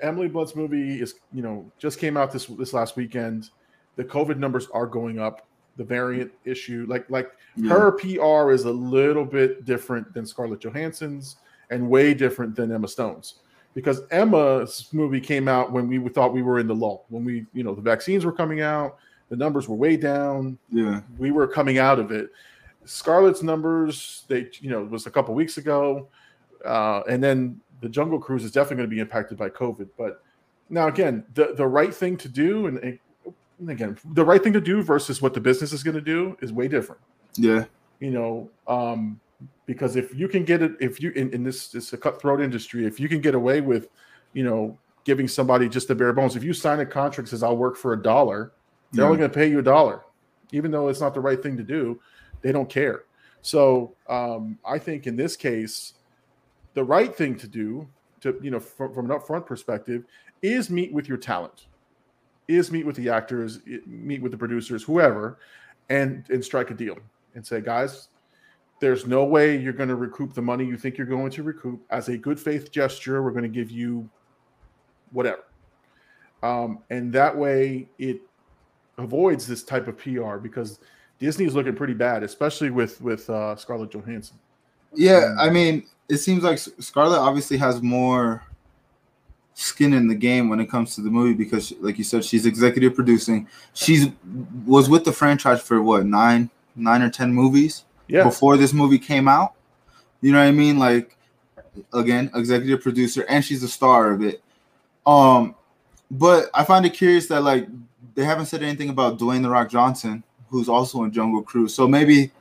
Emily Blunt's movie is, you know, just came out this, this last weekend. The COVID numbers are going up. The variant issue, like, like yeah. her P R is a little bit different than Scarlett Johansson's and way different than Emma Stone's. Because Emma's movie came out when we thought we were in the lull, when we, you know, the vaccines were coming out, the numbers were way down. Yeah, we were coming out of it. Scarlett's numbers, they, you know, it was a couple weeks ago, uh, and then the Jungle Cruise is definitely going to be impacted by COVID. But now again, the the right thing to do, and, and again, the right thing to do versus what the business is going to do is way different. Yeah, you know. Um, Because if you can get it, if you in, in this it's a cutthroat industry, if you can get away with, you know, giving somebody just the bare bones, if you sign a contract that says I'll work for a dollar, they're yeah. only going to pay you a dollar, even though it's not the right thing to do. They don't care. So um, I think in this case, the right thing to do, to you know, from, from an upfront perspective, is meet with your talent, is meet with the actors, meet with the producers, whoever, and and strike a deal and say, guys, there's no way you're going to recoup the money you think you're going to recoup. As a good faith gesture, we're going to give you whatever. Um, and that way it avoids this type of P R because Disney is looking pretty bad, especially with, with uh, Scarlett Johansson. Yeah, I mean, it seems like Scarlett obviously has more skin in the game when it comes to the movie because, like you said, she's executive producing. She's was with the franchise for, what, nine, nine or ten movies? Yeah. Before this movie came out, you know what I mean? Like, again, executive producer, and she's the star of it. Um, but I find it curious that like they haven't said anything about Dwayne "The Rock" Johnson, who's also in Jungle Cruise. So maybe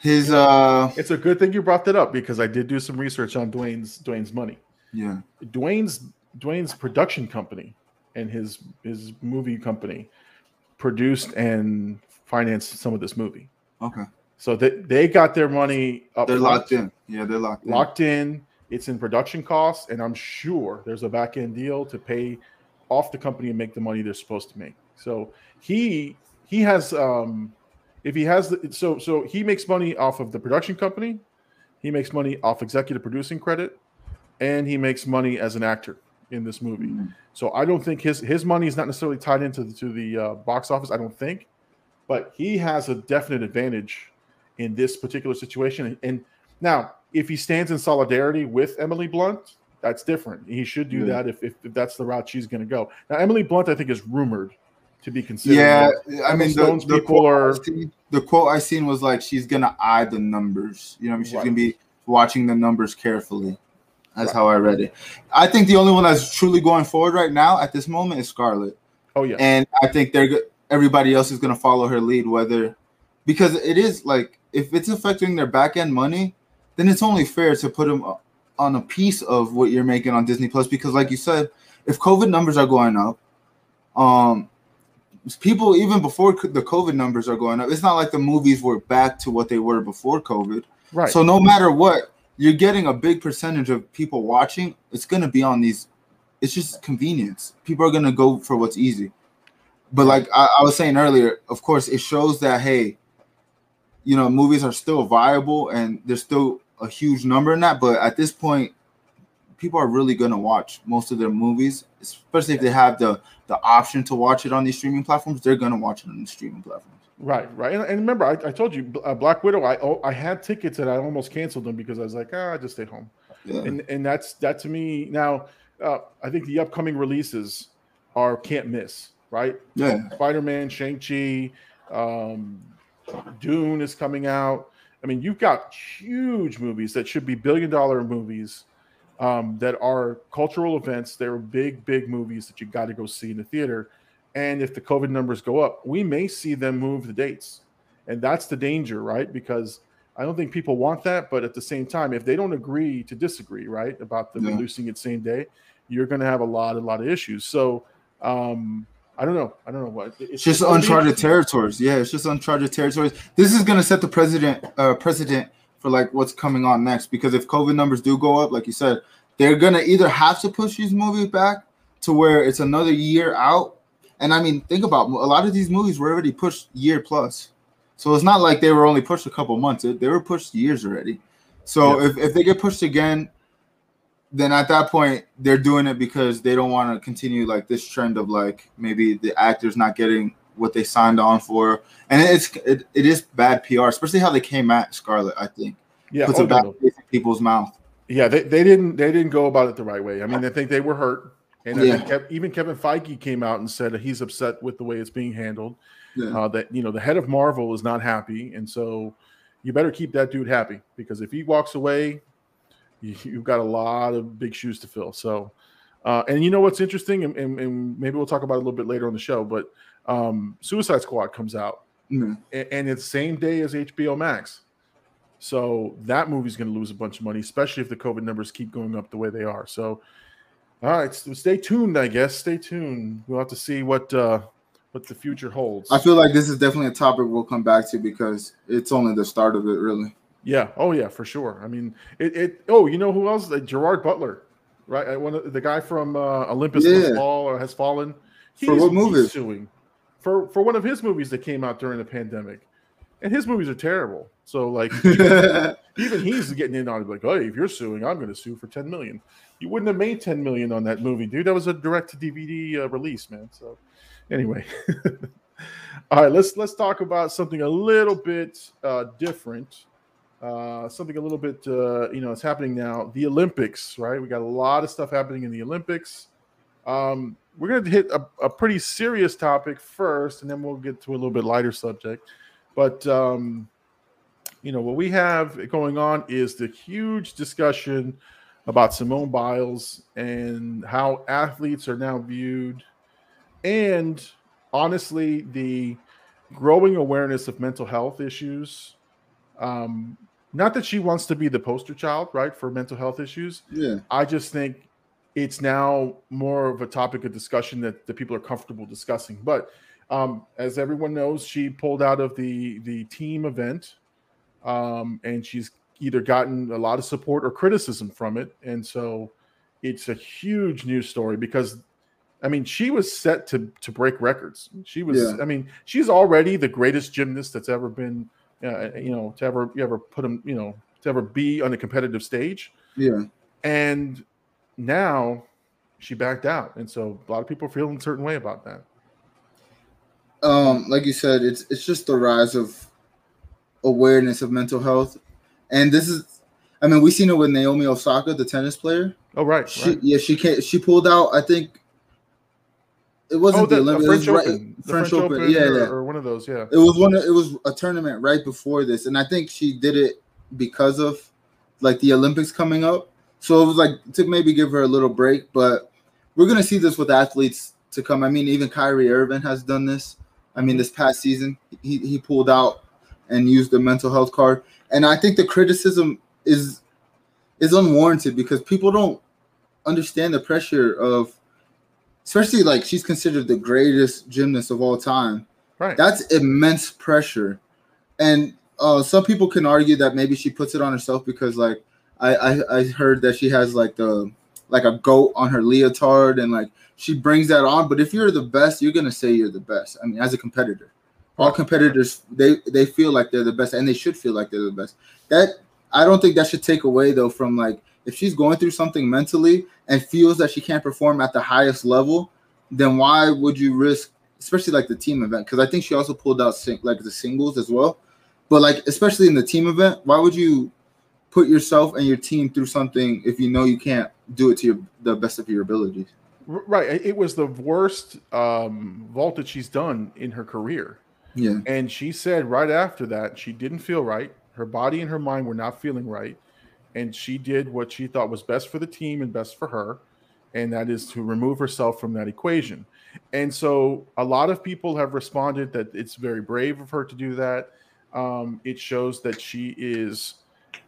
his. Uh... It's a good thing you brought that up because I did do some research on Dwayne's Dwayne's money. Yeah, Dwayne's Dwayne's production company and his his movie company produced and finance some of this movie. Okay. So they, they got their money up. They're locked in. Yeah, they're locked in. Locked in. It's in production costs, and I'm sure there's a back-end deal to pay off the company and make the money they're supposed to make. So he he has um, if he has the, so so he makes money off of the production company, he makes money off executive producing credit, and he makes money as an actor in this movie. Mm-hmm. So I don't think his his money is not necessarily tied into the, to the uh, box office. I don't think, but he has a definite advantage in this particular situation. And, and now, if he stands in solidarity with Emily Blunt, that's different. He should do yeah. that if, if if that's the route she's going to go. Now, Emily Blunt, I think, is rumored to be considered. Yeah, I mean, the, the, quote are... seen, the quote I seen was like, she's going to eye the numbers. You know what I mean? She's right. going to be watching the numbers carefully. That's right. how I read it. I think the only one that's truly going forward right now at this moment is Scarlett. Oh, yeah. And I think they're everybody else is going to follow her lead, whether because it is like if it's affecting their back-end money, then it's only fair to put them on a piece of what you're making on Disney Plus, because like you said, if COVID numbers are going up, um, people even before the COVID numbers are going up, it's not like the movies were back to what they were before COVID. Right. So no matter what, you're getting a big percentage of people watching. It's going to be on these. It's just convenience. People are going to go for what's easy. But like I, I was saying earlier, of course, it shows that, hey, you know, movies are still viable and they're still a huge number in that, but at this point, people are really going to watch most of their movies, especially if they have the the option to watch it on these streaming platforms. They're going to watch it on the streaming platforms. Right, right. And, and remember, I, I told you, uh, Black Widow. I oh, I had tickets and I almost canceled them because I was like, ah, I just stay home. Yeah. And and that's that to me now. Uh, I think the upcoming releases are can't miss. Right. Yeah. Spider-Man, Shang-Chi, um, Dune is coming out. I mean, you've got huge movies that should be billion-dollar movies um, that are cultural events. They're big, big movies that you got to go see in the theater. And if the COVID numbers go up, we may see them move the dates. And that's the danger, right? Because I don't think people want that. But at the same time, if they don't agree to disagree, right, about them yeah. releasing it same day, you're going to have a lot, a lot of issues. So um, I don't know. I don't know what. It's, it's just it's uncharted territories. Yeah, it's just uncharted territories. This is going to set the precedent uh, precedent for like what's coming on next, because if COVID numbers do go up, like you said, they're going to either have to push these movies back to where it's another year out. And I mean, think about a lot of these movies were already pushed year plus. So it's not like they were only pushed a couple months. They were pushed years already. So yeah. if, if they get pushed again, then at that point, they're doing it because they don't want to continue like this trend of like maybe the actors not getting what they signed on for. And it's it, it is bad P R, especially how they came at Scarlett, I think. Yeah, puts oh, a bad no. taste in people's mouth. Yeah, they, they didn't they didn't go about it the right way. I mean, I think they were hurt. And yeah. I think Kev, even Kevin Feige came out and said he's upset with the way it's being handled. Yeah. Uh, that, you know, the head of Marvel is not happy. And so you better keep that dude happy, because if he walks away, you've got a lot of big shoes to fill. So, uh, and you know what's interesting, and, and, and maybe we'll talk about it a little bit later on the show, but um, Suicide Squad comes out, mm-hmm. and, and it's same day as H B O Max. So that movie's going to lose a bunch of money, especially if the COVID numbers keep going up the way they are. So, all right, so stay tuned, I guess. Stay tuned. We'll have to see what uh, what the future holds. I feel like this is definitely a topic we'll come back to, because it's only the start of it, really. Yeah. Oh, yeah, for sure. I mean, it. it oh, you know who else? Like Gerard Butler, right? One of the guy from uh, Olympus yeah. has, fall or has fallen. He's, for what movies? Suing for for one of his movies that came out during the pandemic, and his movies are terrible. So like, even, even he's getting in on it. Like, hey, if you're suing, I'm going to sue for ten million. You wouldn't have made ten million on that movie, dude. That was a direct to D V D uh, release, man. So anyway, all right, let's let's talk about something a little bit uh, different. Uh, something a little bit, uh, you know, it's happening now. The Olympics, right? We got a lot of stuff happening in the Olympics. Um, we're going to hit a, a pretty serious topic first, and then we'll get to a little bit lighter subject. But, um, you know, what we have going on is the huge discussion about Simone Biles and how athletes are now viewed, and honestly, the growing awareness of mental health issues. Um, not that she wants to be the poster child, right, for mental health issues. Yeah. I just think it's now more of a topic of discussion that the people are comfortable discussing. But Um, as everyone knows, she pulled out of the the team event, um, and she's either gotten a lot of support or criticism from it. And so it's a huge news story because, I mean, she was set to to break records. She was, yeah. I mean, she's already the greatest gymnast that's ever been, uh, you know, to ever you ever put them, you know, to ever be on a competitive stage. Yeah. And now she backed out, and so a lot of people are feeling a certain way about that. Um, like you said, it's it's just the rise of awareness of mental health, and this is, I mean, we've seen it with Naomi Osaka, the tennis player. Oh right, she, right. yeah, she can't, she pulled out. I think it wasn't oh, the, the Olympics, French, it was Open. Right, the French, French Open, Open yeah, or, yeah, or one of those, yeah. It was one. Of, it was a tournament right before this, and I think she did it because of like the Olympics coming up. So it was like to maybe give her a little break, but we're gonna see this with athletes to come. I mean, even Kyrie Irving has done this. I mean, this past season, he, he pulled out and used the mental health card. And I think the criticism is is unwarranted because people don't understand the pressure of, especially like she's considered the greatest gymnast of all time. Right. That's immense pressure. And uh, some people can argue that maybe she puts it on herself because like I, I, I heard that she has like the like a goat on her leotard and like she brings that on. But if you're the best, you're going to say you're the best. I mean, as a competitor, all competitors, they, they feel like they're the best and they should feel like they're the best. That I don't think that should take away though from like, if she's going through something mentally and feels that she can't perform at the highest level, then why would you risk, especially like the team event? Because I think she also pulled out sing- like the singles as well. But like, especially in the team event, why would you put yourself and your team through something if you know you can't do it to your, the best of your abilities? Right. It was the worst um, vaultage she's done in her career. Yeah. And she said right after that, she didn't feel right. Her body and her mind were not feeling right. And she did what she thought was best for the team and best for her. And that is to remove herself from that equation. And so a lot of people have responded that it's very brave of her to do that. Um, it shows that she is...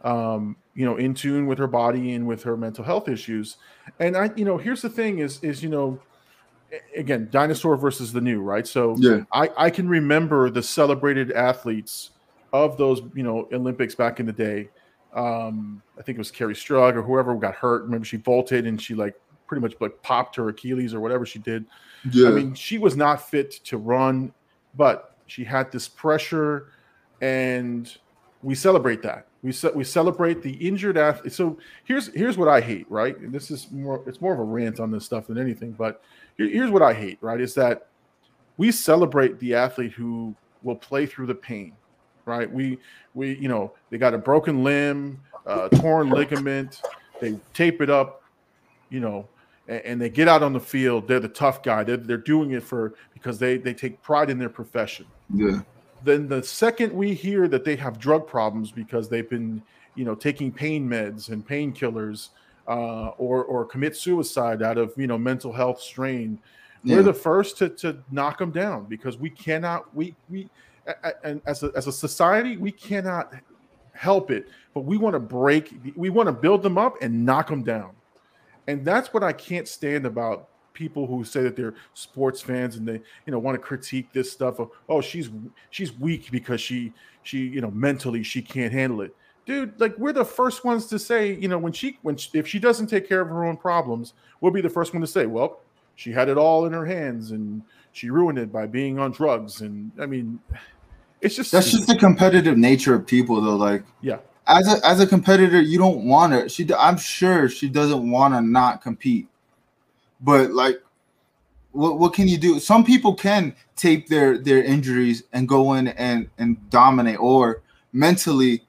Um, you know, in tune with her body and with her mental health issues. And I, you know, here's the thing is, is, you know, again, dinosaur versus the new, right? So yeah. I, I can remember the celebrated athletes of those, you know, Olympics back in the day. Um, I think it was Carrie Strug or whoever got hurt. Remember she vaulted and she like pretty much like popped her Achilles or whatever she did. Yeah. I mean, she was not fit to run, but she had this pressure and we celebrate that. We ce- we celebrate the injured athlete. So here's here's what I hate, right? And this is more it's more of a rant on this stuff than anything. But here, here's what I hate, right? Is that we celebrate the athlete who will play through the pain, right? We we you know they got a broken limb, uh, torn ligament, they tape it up, you know, and, and they get out on the field. They're the tough guy. They're they're doing it for because they they take pride in their profession. Yeah. Then the second we hear that they have drug problems because they've been, you know, taking pain meds and painkillers, uh, or or commit suicide out of you know mental health strain, yeah. we're the first to to knock them down because we cannot we we and as a, as a society we cannot help it, but we want to break we want to build them up and knock them down, and that's what I can't stand about people who say that they're sports fans and they, you know, want to critique this stuff of, oh, she's she's weak because she she you know mentally she can't handle it, dude. Like we're the first ones to say, you know, when she when she, if she doesn't take care of her own problems, we'll be the first one to say, well, she had it all in her hands and she ruined it by being on drugs. And I mean, it's just that's just the competitive nature of people, though. Like, yeah, as a as a competitor, you don't want her. She, I'm sure, she doesn't want to not compete. But like, what what can you do? Some people can tape their, their injuries and go in and, and dominate, or mentally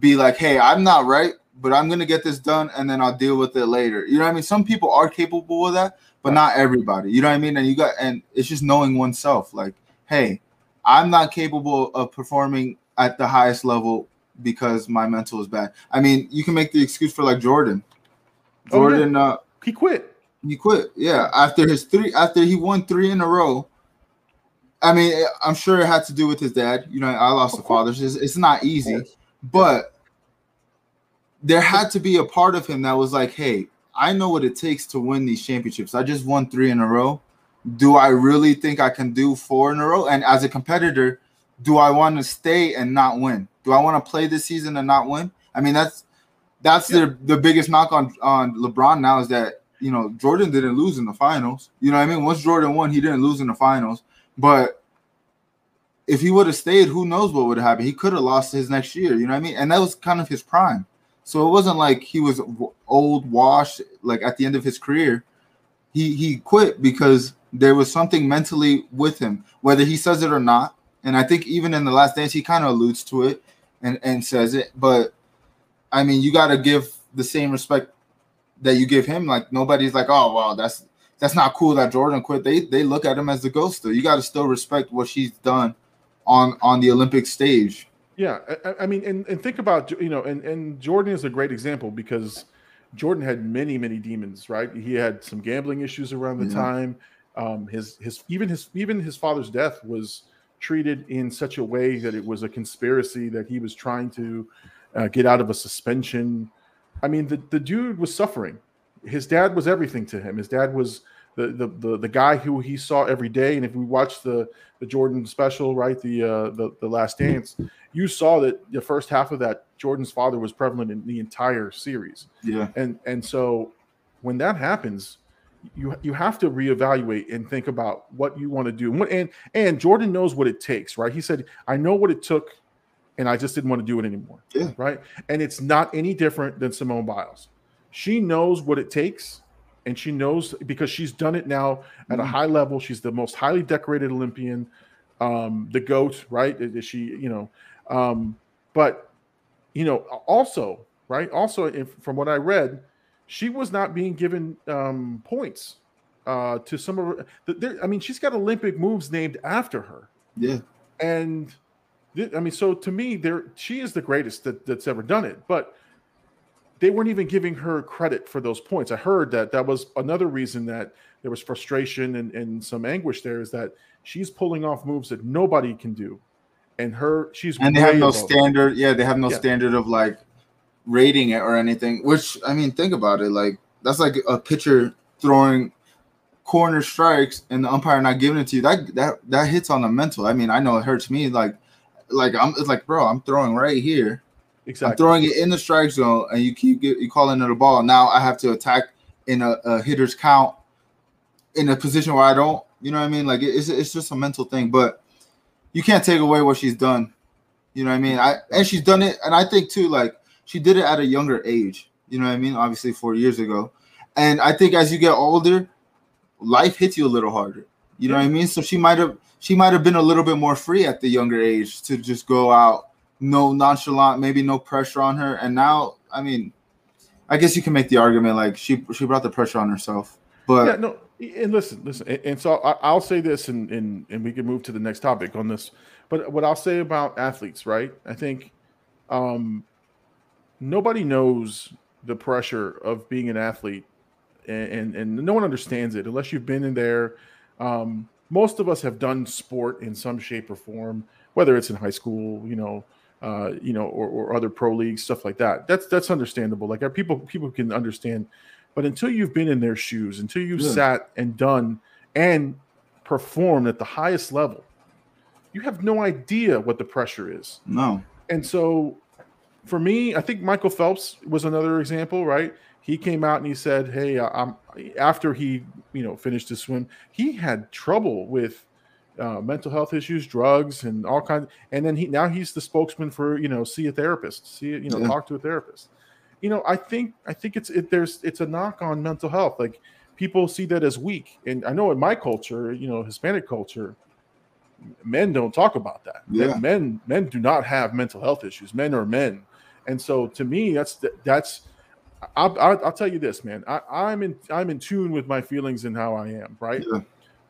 be like, hey, I'm not right, but I'm gonna get this done and then I'll deal with it later. You know what I mean? Some people are capable of that, but not everybody. You know what I mean? And you got and it's just knowing oneself, like, hey, I'm not capable of performing at the highest level because my mental is bad. I mean, you can make the excuse for like Jordan. Jordan oh, yeah. uh, he quit. He quit, yeah. After his three, after he won three in a row. I mean, I'm sure it had to do with his dad. You know, I lost a father. It's, it's not easy, but there had to be a part of him that was like, "Hey, I know what it takes to win these championships. I just won three in a row, do I really think I can do four in a row? And as a competitor, do I want to stay and not win? Do I want to play this season and not win? I mean, that's that's yeah. the, the biggest knock on, on LeBron now is that, you know, Jordan didn't lose in the finals. You know what I mean? Once Jordan won, he didn't lose in the finals. But if he would have stayed, who knows what would have happened. He could have lost his next year. You know what I mean? And that was kind of his prime. So it wasn't like he was old, washed, like at the end of his career. He he quit because there was something mentally with him, whether he says it or not. And I think even in The Last Dance, he kind of alludes to it and, and says it. But, I mean, you got to give the same respect that you give him. Like, nobody's like, oh, wow, that's that's not cool that Jordan quit. They they look at him as the ghost, though. You got to still respect what she's done on, on the Olympic stage. Yeah, I, I mean, and, and think about, you know, and, and Jordan is a great example because Jordan had many, many demons, right? He had some gambling issues around the yeah. time. Um, his his even his even his father's death was treated in such a way that it was a conspiracy that he was trying to uh, get out of a suspension. I mean, the, the dude was suffering. His dad was everything to him. His dad was the the the, the guy who he saw every day. And if we watched the, the Jordan special, right, the, uh, the the Last Dance, you saw that the first half of that Jordan's father was prevalent in the entire series. Yeah, and and so when that happens, you you have to reevaluate and think about what you want to do. And and Jordan knows what it takes, right? He said, I know what it took, and I just didn't want to do it anymore, yeah. right? And it's not any different than Simone Biles. She knows what it takes, and she knows because she's done it now at mm-hmm. a high level. She's the most highly decorated Olympian, um, the GOAT, right? She, you know, um, but, you know, also, right? Also, if, from what I read, she was not being given um, points uh, to some of her. There, I mean, she's got Olympic moves named after her. Yeah, and th- I mean, so to me, there she is the greatest that, that's ever done it. But they weren't even giving her credit for those points. I heard that that was another reason that there was frustration and, and some anguish. There is that she's pulling off moves that nobody can do, and her she's and they have no standard. It. Yeah, they have no yeah. standard of like. rating it or anything, which I mean, think about it. Like that's like a pitcher throwing corner strikes and the umpire not giving it to you. That that that hits on the mental. I mean, I know it hurts me. Like, like I'm it's like, bro, I'm throwing right here. Exactly. I'm throwing it in the strike zone, and you keep get, you calling it a ball. Now I have to attack in a, a hitter's count in a position where I don't. You know what I mean? Like it's it's just a mental thing. But you can't take away what she's done. You know what I mean? I and she's done it, and I think too, like. She did it at a younger age, you know what I mean? Obviously, four years ago. And I think as you get older, life hits you a little harder. You know what I mean? So she might have she might have been a little bit more free at the younger age to just go out, no nonchalant, maybe no pressure on her. And now, I mean, I guess you can make the argument like she she brought the pressure on herself. But yeah, no, and listen, listen, and, and so I, I'll say this, and, and and we can move to the next topic on this. But what I'll say about athletes, right? I think. Um, Nobody knows the pressure of being an athlete, and, and, and no one understands it unless you've been in there. Um, most of us have done sport in some shape or form, whether it's in high school, you know, uh, you know, or, or other pro leagues, stuff like that. That's that's understandable. Like our people, people can understand, but until you've been in their shoes, until you've yeah. sat and done and performed at the highest level, you have no idea what the pressure is. No, and so. For me, I think Michael Phelps was another example, right? He came out and he said, "Hey, I'm." After he, you know, finished his swim, he had trouble with uh, mental health issues, drugs, and all kinds. And then he now he's the spokesman for, you know, see a therapist, see you know, yeah. talk to a therapist. You know, I think I think it's it, there's it's a knock on mental health. Like people see that as weak, and I know in my culture, you know, Hispanic culture. Men don't talk about that. Yeah. Men, men do not have mental health issues. Men are men, and so to me, that's that's. I'll, I'll tell you this, man. I, I'm in I'm in tune with my feelings and how I am, right? Yeah.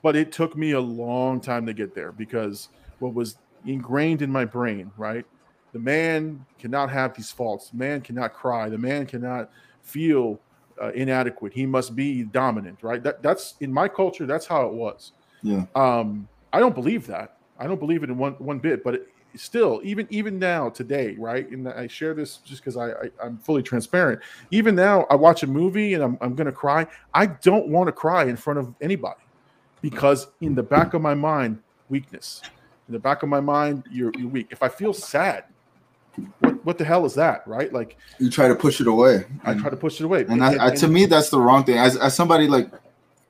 But it took me a long time to get there because what was ingrained in my brain, right? The man cannot have these faults. The man cannot cry. The man cannot feel uh, inadequate. He must be dominant, right? That that's in my culture. That's how it was. Yeah. Um. I don't believe that. I don't believe it in one, one bit, but it, still, even even now, today, right? And I share this just because I, I, I'm fully transparent. Even now, I watch a movie and I'm, I'm going to cry. I don't want to cry in front of anybody. because in the back of my mind, weakness. In the back of my mind, you're, you're weak. If I feel sad, what, what the hell is that, right? Like you try to push it away. I try to push it away. And, and, I, and to me, that's the wrong thing. As, as somebody, like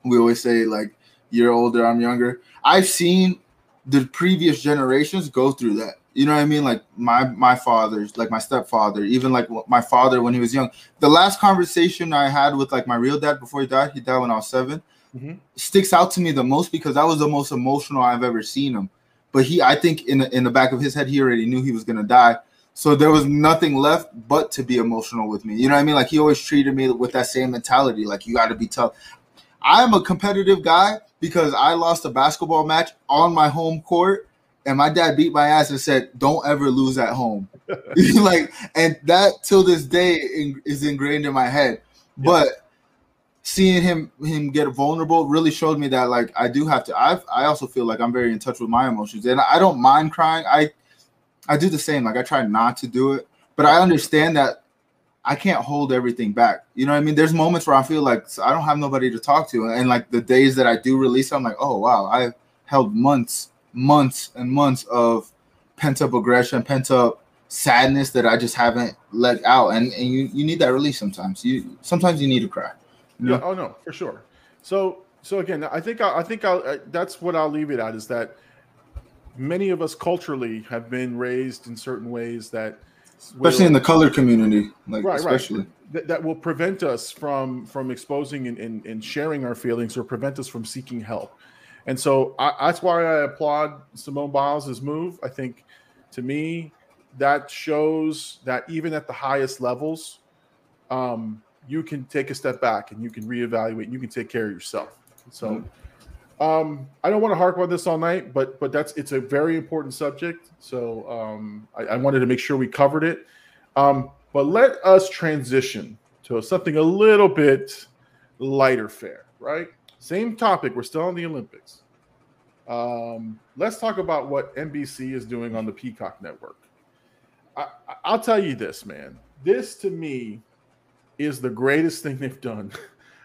we always say, like you're older, I'm younger. I've seen the previous generations go through that. You know what I mean? Like my my father's, like my stepfather, even like my father when he was young. The last conversation I had with like my real dad before he died, he died when I was seven, mm-hmm. sticks out to me the most because that was the most emotional I've ever seen him. But he, I think in the, in the back of his head, he already knew he was gonna die. So there was nothing left but to be emotional with me. You know what I mean? Like he always treated me with that same mentality. Like you got to be tough. I am a competitive guy because I lost a basketball match on my home court. And my dad beat my ass and said, "Don't ever lose at home." Like, and that till this day is ingrained in my head. Yeah. But seeing him him get vulnerable really showed me that, like, I do have to. I I also feel like I'm very in touch with my emotions, and I don't mind crying. I I do the same. Like, I try not to do it, but I understand that I can't hold everything back. You know what I mean? There's moments where I feel like I don't have nobody to talk to, and like the days that I do release, I'm like, oh wow, I held months. months and months of pent-up aggression, pent-up sadness that I just haven't let out. And, and you, you need that release sometimes. You sometimes you need to cry. You know? Yeah. Oh no, for sure. So so again, I think I, I think I'll, I, that's what I'll leave it at, is that many of us culturally have been raised in certain ways that, especially will, in the color community, like right, especially right. That, that will prevent us from from exposing and, and, and sharing our feelings, or prevent us from seeking help. And so I, that's why I applaud Simone Biles' move. I think, to me, that shows that even at the highest levels, um, you can take a step back and you can reevaluate and you can take care of yourself. So um, I don't want to harp on this all night, but but that's it's a very important subject. So um, I, I wanted to make sure we covered it. Um, but let us transition to something a little bit lighter fare, right? Same topic. We're still on the Olympics. Um, let's talk about what N B C is doing on the Peacock network. I, I'll tell you this, man. This, to me, is the greatest thing they've done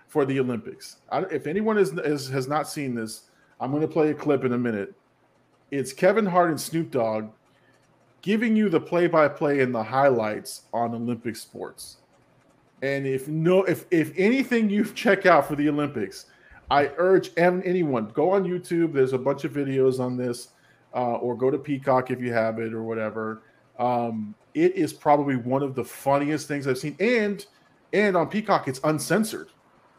for the Olympics. I, if anyone is, is, has not seen this, I'm going to play a clip in a minute. It's Kevin Hart and Snoop Dogg giving you the play-by-play and the highlights on Olympic sports. And if no, if if anything you've checked out for the Olympics, I urge anyone, go on YouTube. There's a bunch of videos on this, uh, or go to Peacock if you have it or whatever. Um, it is probably one of the funniest things I've seen. And and on Peacock, it's uncensored.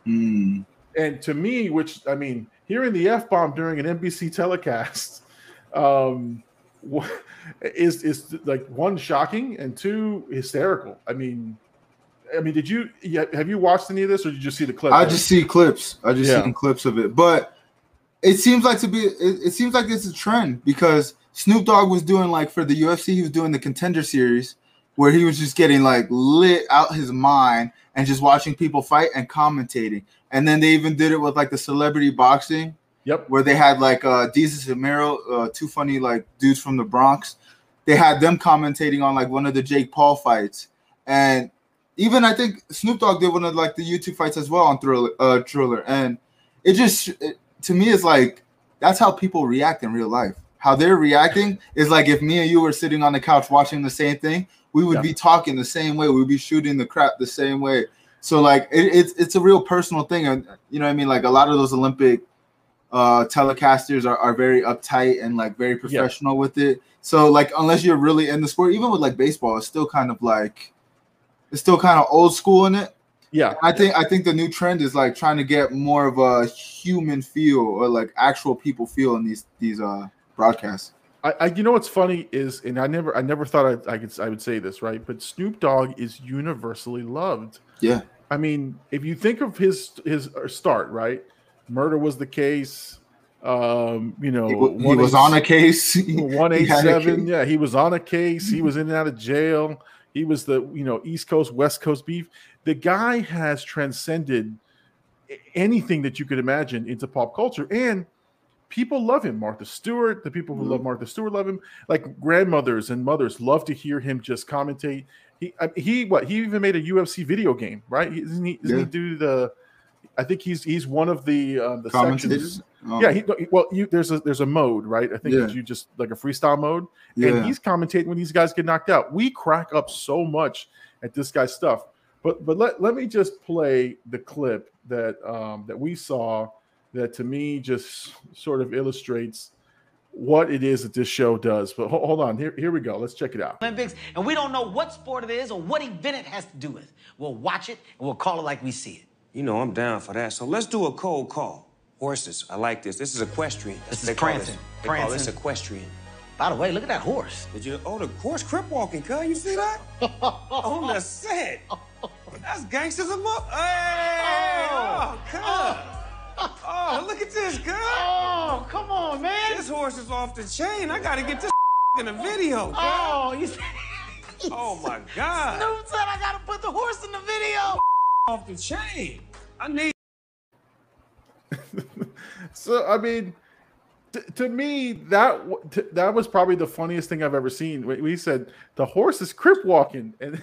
Mm. And to me, which, I mean, hearing the F-bomb during an N B C telecast um, is, is like, one, shocking, and two, hysterical. I mean... I mean, did you have you watched any of this, or did you just see the clip? I just see clips. I just yeah. see clips of it. But it seems like to be it, it seems like it's a trend, because Snoop Dogg was doing, like, for the U F C, he was doing the Contender Series, where he was just getting, like, lit out his mind and just watching people fight and commentating. And then they even did it with, like, the celebrity boxing. Yep. Where they had, like, uh Desus and Mero, uh, two funny, like, dudes from the Bronx. They had them commentating on, like, one of the Jake Paul fights. And even I think Snoop Dogg did one of, like, the YouTube fights as well on Thriller. Uh, Thriller. And it just, it, to me, it's like, that's how people react in real life. How they're reacting is like if me and you were sitting on the couch watching the same thing, we would yeah. be talking the same way. We'd be shooting the crap the same way. So, like, it, it's it's a real personal thing. And, you know what I mean? Like, a lot of those Olympic uh, telecasters are, are very uptight and, like, very professional yeah. with it. So, like, unless you're really in the sport, even with, like, baseball, it's still kind of like, it's still kind of old school in it. Yeah. I think I think the new trend is, like, trying to get more of a human feel, or, like, actual people feel in these these uh, broadcasts. I, I you know what's funny is, and I never I never thought I, I could I would say this, right? But Snoop Dogg is universally loved. Yeah. I mean, if you think of his his start, right? Murder was the case. Um, you know, he, he was eight, on a case. one eighty-seven. Yeah, he was on a case. He was in and out of jail. He was the, you know, East Coast, West Coast beef. The guy has transcended anything that you could imagine into pop culture. And people love him. Martha Stewart, the people who mm. love Martha Stewart love him. Like, grandmothers and mothers love to hear him just commentate. He, he what, he even made a U F C video game, right? He, doesn't he, doesn't yeah. he do the, I think he's he's one of the uh, the sections. Oh. Yeah, he, well, you there's a there's a mode, right? I think yeah. you just like a freestyle mode, yeah. and he's commentating when these guys get knocked out. We crack up so much at this guy's stuff, but but let let me just play the clip that um, that we saw that to me just sort of illustrates what it is that this show does. But hold on, here here we go. Let's check it out. Olympics, and we don't know what sport it is or what event it has to do with. We'll watch it and we'll call it like we see it. You know, I'm down for that. So let's do a cold call. Horses, I like this. This is equestrian. This is prancing. They call this equestrian. By the way, look at that horse. Did you? Oh, the horse crip walking, cuz. You see that? On the set. That's gangsters a muck. Hey! Oh, cuz. Oh, look at this, cuz. Oh, come on, man. This horse is off the chain. I gotta get this in the video, cuz. Oh, you see? Oh, my God. Snoop said I gotta put the horse in the video. Off the chain. I need. So I mean, t- to me that w- t- that was probably the funniest thing I've ever seen. We, we said the horse is crip walking, and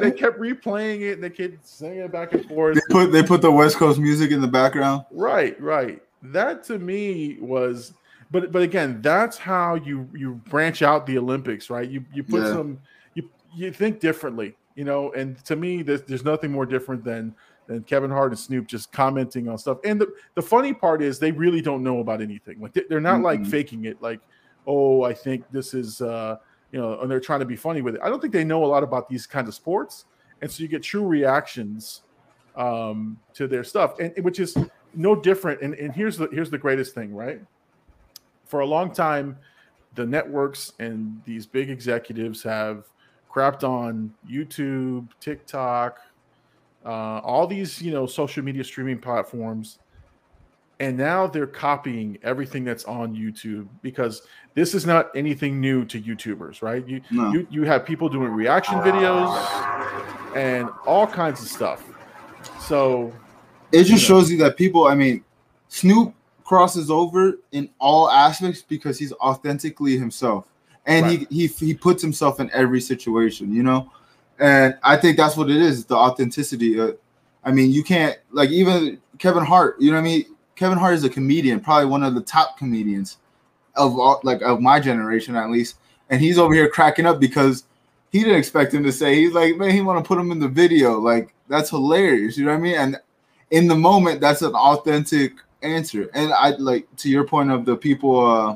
they kept replaying it. And they kept singing it back and forth. They put they put the West Coast music in the background. Right, right. That to me was, but but again, that's how you you branch out the Olympics, right? You you put yeah. some you you think differently, you know. And to me, there's, there's nothing more different than. And Kevin Hart and Snoop just commenting on stuff. And the, the funny part is they really don't know about anything. Like they're not mm-hmm. like faking it. Like, oh, I think this is, uh, you know, and they're trying to be funny with it. I don't think they know a lot about these kinds of sports. And so you get true reactions um, to their stuff, and which is no different. And, and here's the here's the greatest thing, right? For a long time, the networks and these big executives have crapped on YouTube, TikTok, Uh, all these, you know, social media streaming platforms, and now they're copying everything that's on YouTube, because this is not anything new to YouTubers, right? You no. you, you have people doing reaction videos and all kinds of stuff. So it just you know. shows you that people, I mean, Snoop crosses over in all aspects because he's authentically himself, and right. he, he he puts himself in every situation, you know. And I think that's what it is, the authenticity. Uh, I mean, you can't, like, even Kevin Hart, you know what I mean? Kevin Hart is a comedian, probably one of the top comedians of all, like, of my generation, at least. And he's over here cracking up because he didn't expect him to say, he's like, man, he want to put him in the video. Like, that's hilarious, you know what I mean? And in the moment, that's an authentic answer. And I, like, to your point of the people, uh,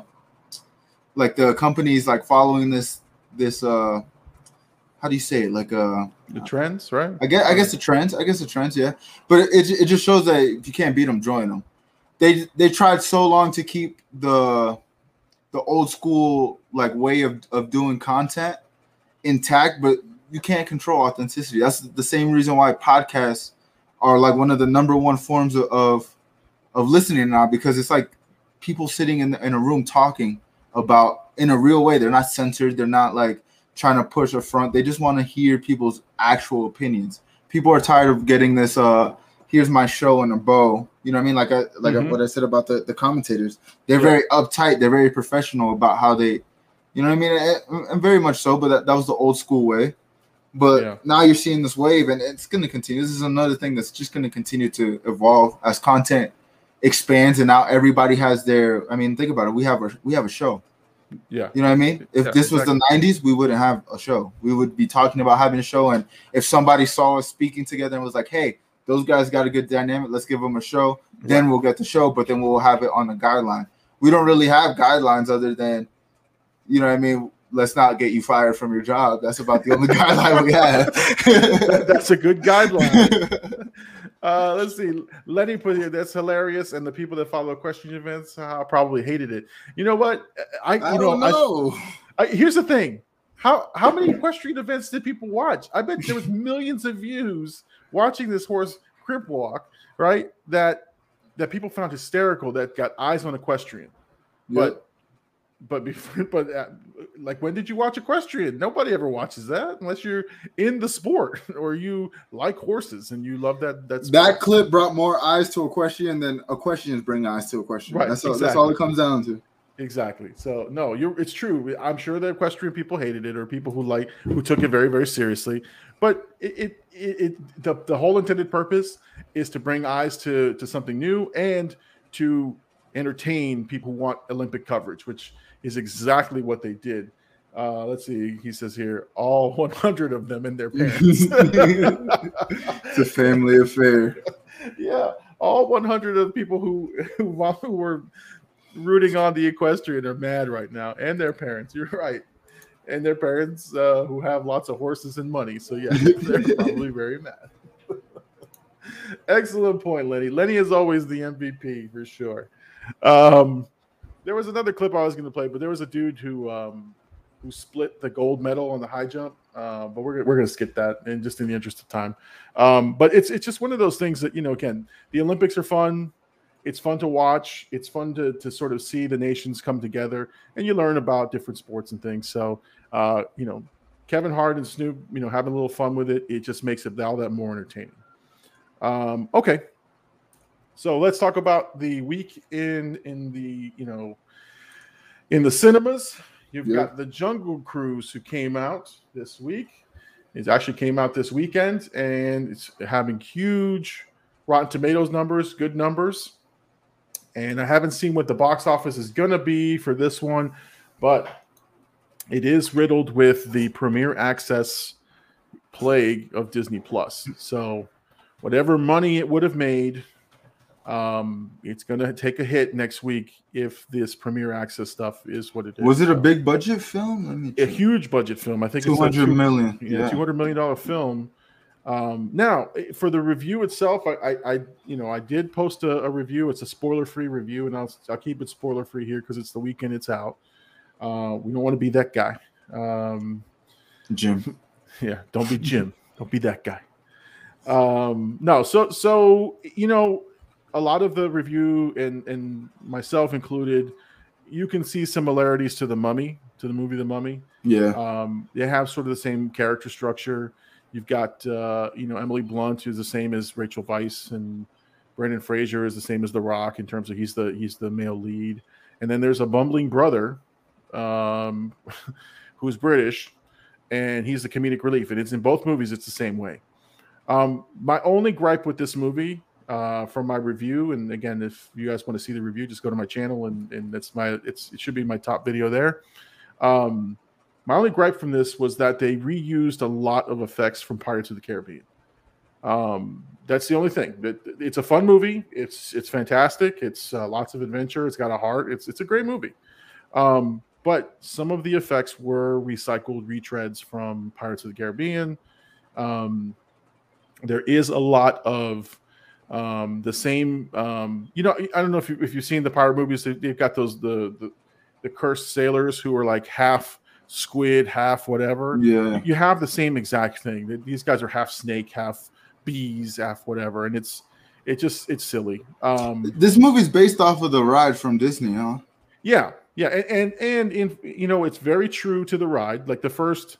like, the companies, like, following this, this, uh, how do you say it? Like uh, the trends, right? I guess I guess the trends. I guess the trends, yeah. But it it just shows that if you can't beat them, join them. They they tried so long to keep the the old school like way of, of doing content intact, but you can't control authenticity. That's the same reason why podcasts are like one of the number one forms of of, of listening now, because it's like people sitting in the, in a room talking about in a real way. They're not censored. They're not like trying to push a front. They just want to hear people's actual opinions. People are tired of getting this, uh, here's my show and a bow. You know what I mean? Like I, like mm-hmm. what I said about the, the commentators. They're yeah. very uptight. They're very professional about how they, you know what I mean? And very much so, but that, that was the old school way. But yeah. now you're seeing this wave, and it's going to continue. This is another thing that's just going to continue to evolve as content expands, and now everybody has their, I mean, think about it. We have a, we have a show. Yeah, you know what I mean? If yeah, this was exactly. the nineties, we wouldn't have a show. We would be talking about having a show, and if somebody saw us speaking together and was like, hey, those guys got a good dynamic, let's give them a show, yeah. then we'll get the show, but then we'll have it on a guideline. We don't really have guidelines other than, you know what I mean, let's not get you fired from your job. That's about the only guideline we have. that, that's a good guideline. Uh, let's see. Lenny put here, that's hilarious, and the people that follow question events uh, probably hated it. You know what? I, I you know, don't know. I, I, here's the thing: how how many equestrian events did people watch? I bet there was millions of views watching this horse crib walk, right? That that people found hysterical. That got eyes on equestrian, yep. but but before, but uh, like, when did you watch equestrian? Nobody ever watches that unless you're in the sport or you like horses and you love that. That, that clip brought more eyes to equestrian than equestrians bring eyes to equestrian. Right, that's, exactly. all, that's all it comes down to. Exactly. So no, you're it's true. I'm sure the equestrian people hated it, or people who like who took it very, very seriously. But it it, it the, the whole intended purpose is to bring eyes to to something new and to entertain people who want Olympic coverage, which is exactly what they did. Uh, let's see. He says here, all one hundred of them and their parents. It's a family affair. Yeah, all one hundred of the people who who, who were rooting on the equestrian are mad right now, and their parents. You're right, and their parents uh, who have lots of horses and money. So yeah, they're probably very mad. Excellent point, Lenny. Lenny is always the M V P for sure. Um, there was another clip I was going to play, but there was a dude who um, who split the gold medal on the high jump. Uh, but we're we're going to skip that, and just in the interest of time. Um, but it's it's just one of those things that, you know, again, the Olympics are fun. It's fun to watch. It's fun to to sort of see the nations come together, and you learn about different sports and things. So, uh, you know, Kevin Hart and Snoop, you know, having a little fun with it, it just makes it all that more entertaining. Um, okay, so let's talk about the week in in the you know in the cinemas. You've yeah. got the Jungle Cruise, who came out this week. It actually came out this weekend, and it's having huge Rotten Tomatoes numbers, good numbers. And I haven't seen what the box office is going to be for this one, but it is riddled with the premier access plague of Disney Plus. So whatever money it would have made, um, it's going to take a hit next week if this premier access stuff is what it is. Was it a big budget film? Let me a huge budget film. I think two hundred million dollars. Yeah, yeah. two hundred million dollars film. Um, now for the review itself, I, I, I you know, I did post a, a review. It's a spoiler-free review, and I'll, I'll keep it spoiler-free here because it's the weekend it's out. Uh, we don't want to be that guy. Um, Jim. Yeah. Don't be Jim. Don't be that guy. Um, no. So, so, you know, a lot of the review, and, and myself included, you can see similarities to The Mummy, to the movie The Mummy. Yeah. Um, they have sort of the same character structure. You've got, uh, you know, Emily Blunt, who's the same as Rachel Weisz, and Brendan Fraser is the same as The Rock in terms of he's the he's the male lead. And then there's a bumbling brother um, who's British, and he's the comedic relief. And it's in both movies. It's the same way. Um, my only gripe with this movie uh, from my review, and again, if you guys want to see the review, just go to my channel, and and that's my it's it should be my top video there. Um, My only gripe from this was that they reused a lot of effects from Pirates of the Caribbean. Um, that's the only thing. It, it's a fun movie. It's it's fantastic. It's uh, lots of adventure. It's got a heart. It's it's a great movie. Um, but some of the effects were recycled retreads from Pirates of the Caribbean. Um, there is a lot of um, the same. Um, you know, I don't know if you, if you've seen the pirate movies. They, they've got those the, the the cursed sailors who are like half squid, half whatever. Yeah, you have the same exact thing. These guys are half snake, half bees, half whatever, and it's it just it's silly. Um this movie's based off of the ride from Disney, huh? Yeah yeah and and, and in you know it's very true to the ride. Like the first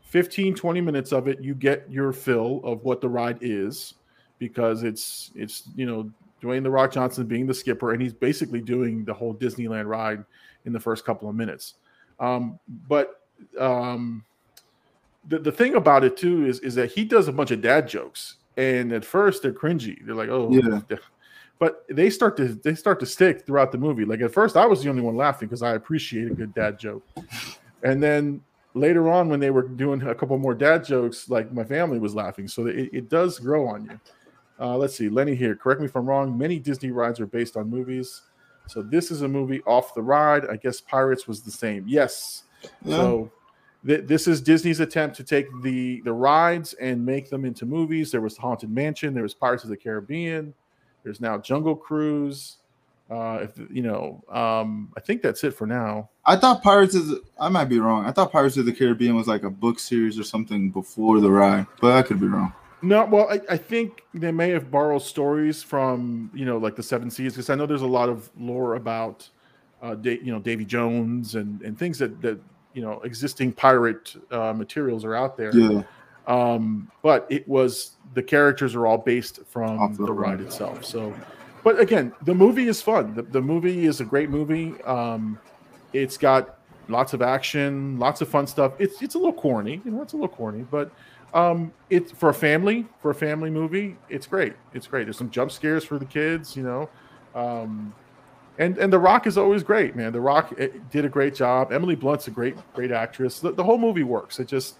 fifteen twenty minutes of it, you get your fill of what the ride is, because it's it's you know Dwayne "The Rock" Johnson being the skipper, and he's basically doing the whole Disneyland ride in the first couple of minutes. Um, but um, the the thing about it too is is that he does a bunch of dad jokes, and at first they're cringy. They're like, oh, yeah. But they start to they start to stick throughout the movie. Like at first, I was the only one laughing because I appreciate a good dad joke, and then later on when they were doing a couple more dad jokes, like my family was laughing. So it, it does grow on you. Uh, let's see, Lenny here. Correct me if I'm wrong. Many Disney rides are based on movies. So this is a movie off the ride. I guess Pirates was the same. Yes. Yeah. So th this is Disney's attempt to take the, the rides and make them into movies. There was Haunted Mansion. There was Pirates of the Caribbean. There's now Jungle Cruise. Uh, if you know, um, I think that's it for now. I thought Pirates is, I might be wrong. I thought Pirates of the Caribbean was like a book series or something before the ride, but I could be wrong. No, well, I, I think they may have borrowed stories from, you know, like the Seven Seas, because I know there's a lot of lore about, uh, da you know, Davy Jones and, and things that, that, you know, existing pirate uh, materials are out there. Yeah. Um, but it was, the characters are all based from off the, the ride itself. So, but again, the movie is fun. The, the movie is a great movie. Um, It's got lots of action, lots of fun stuff. It's it's a little corny, you know, it's a little corny, but um, it's for a family, for a family movie, it's great. It's great. There's some jump scares for the kids, you know. Um, and and The Rock is always great, man. The Rock it, did a great job. Emily Blunt's a great great actress. The, the whole movie works. It just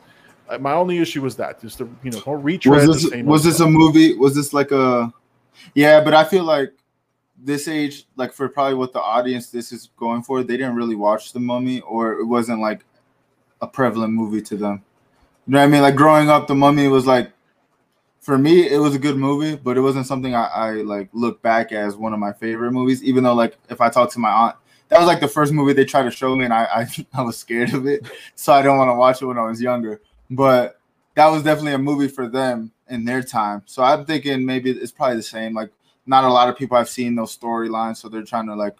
my only issue was that just the you know whole retread. Was this, was this a movie? Was this like a yeah? But I feel like. This age, like for probably what the audience this is going for, they didn't really watch The Mummy, or it wasn't like a prevalent movie to them. You know what I mean? Like growing up, The Mummy was like, for me, it was a good movie, but it wasn't something I, I like look back as one of my favorite movies. Even though, like, if I talk to my aunt, that was like the first movie they tried to show me, and I I, I was scared of it, so I didn't want to watch it when I was younger. But that was definitely a movie for them in their time. So I'm thinking maybe it's probably the same, like. Not a lot of people have seen those storylines, so they're trying to like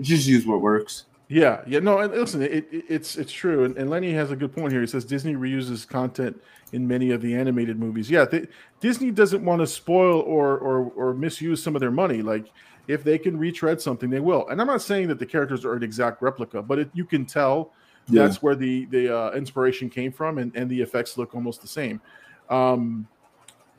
just use what works. Yeah, yeah, no, and listen, it, it, it's it's true, and, and Lenny has a good point here. He says Disney reuses content in many of the animated movies. Yeah, they, Disney doesn't want to spoil or, or or misuse some of their money. Like if they can retread something, they will. And I'm not saying that the characters are an exact replica, but it, you can tell yeah. that's where the the uh, inspiration came from, and, and the effects look almost the same. Um,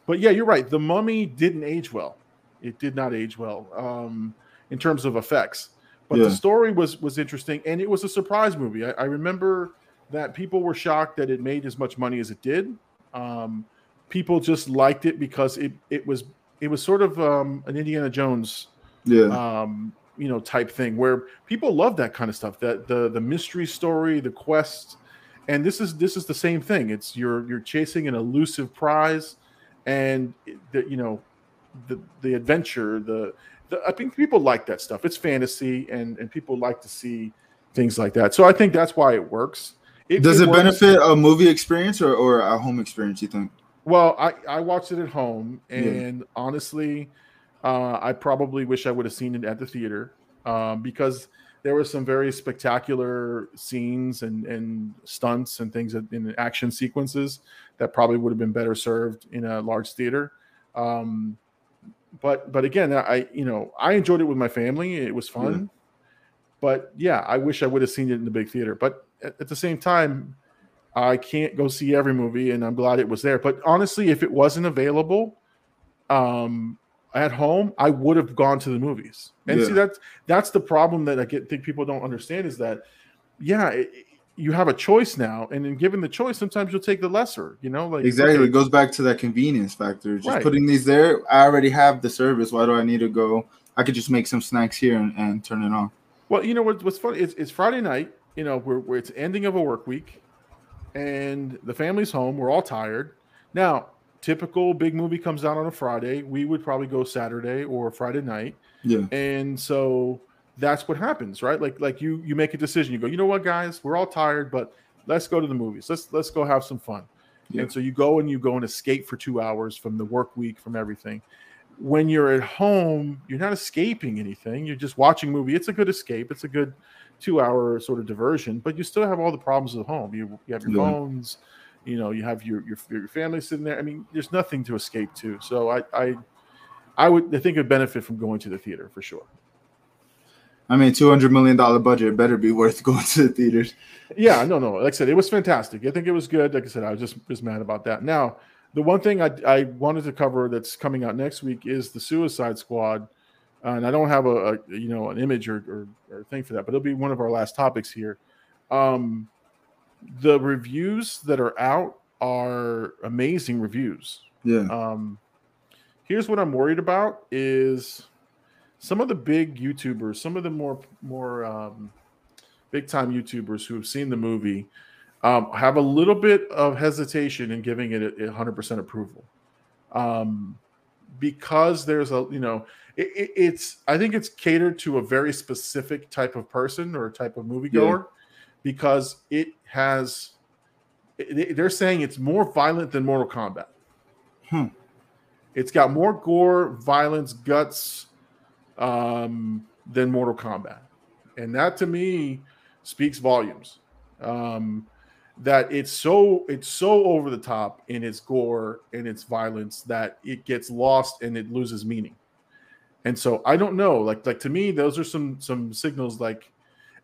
but yeah, you're right. The Mummy didn't age well. It did not age well um, in terms of effects, but yeah. the story was was interesting, and it was a surprise movie. I, I remember that people were shocked that it made as much money as it did. Um, people just liked it because it it was it was sort of um, an Indiana Jones, yeah, um, you know, type thing where people love that kind of stuff. That the the mystery story, the quest, and this is this is the same thing. It's you're you're chasing an elusive prize, and that you know. The the adventure, the, the I think people like that stuff. It's fantasy, and, and people like to see things like that. So I think that's why it works. It, Does it, it works. benefit a movie experience or, or a home experience, you think? Well, I, I watched it at home, and yeah. honestly, uh, I probably wish I would have seen it at the theater um, because there were some very spectacular scenes and, and stunts and things in action sequences that probably would have been better served in a large theater. Um, But but again, I you know I enjoyed it with my family. It was fun, mm-hmm. but yeah, I wish I would have seen it in the big theater. But at, at the same time, I can't go see every movie, and I'm glad it was there. But honestly, if it wasn't available um, at home, I would have gone to the movies. And yeah. see that's that's the problem that I get, think people don't understand is that yeah. It, you have a choice now, and then given the choice, sometimes you'll take the lesser, you know, like exactly. Okay. It goes back to that convenience factor. Just right. putting these there. I already have the service. Why do I need to go? I could just make some snacks here and, and turn it on. Well, you know what, what's funny is it's Friday night, you know, we're, we're it's ending of a work week and the family's home. We're all tired. Now, typical big movie comes out on a Friday. We would probably go Saturday or Friday night. Yeah. And so that's what happens, right? Like, like you, you make a decision. You go, you know what, guys, we're all tired, but let's go to the movies. Let's let's go have some fun. Yeah. And so you go and you go and escape for two hours from the work week, from everything. When you're at home, you're not escaping anything. You're just watching a movie. It's a good escape. It's a good two-hour sort of diversion, but you still have all the problems at home. You, you have your yeah. phones. You know, you have your, your your family sitting there. I mean, there's nothing to escape to. So I I, I would I think it would benefit from going to the theater for sure. I mean, two hundred million dollars budget better be worth going to the theaters. Yeah, no, no. Like I said, it was fantastic. I think it was good. Like I said, I was just, just mad about that. Now, the one thing I, I wanted to cover that's coming out next week is the Suicide Squad. Uh, and I don't have a, a you know an image or, or, or thing for that, but it'll be one of our last topics here. Um, the reviews that are out are amazing reviews. Yeah. Um, here's what I'm worried about is... Some of the big YouTubers, some of the more more um, big-time YouTubers who have seen the movie um, have a little bit of hesitation in giving it a, a one hundred percent approval um, because there's a, you know, it, it, it's, I think it's catered to a very specific type of person or type of moviegoer yeah. because it has, it, they're saying it's more violent than Mortal Kombat. Hmm. It's got more gore, violence, guts, Um, than Mortal Kombat. And that to me speaks volumes. Um, that it's so it's so over the top in its gore and its violence that it gets lost and it loses meaning. And so I don't know. Like like to me, those are some some signals like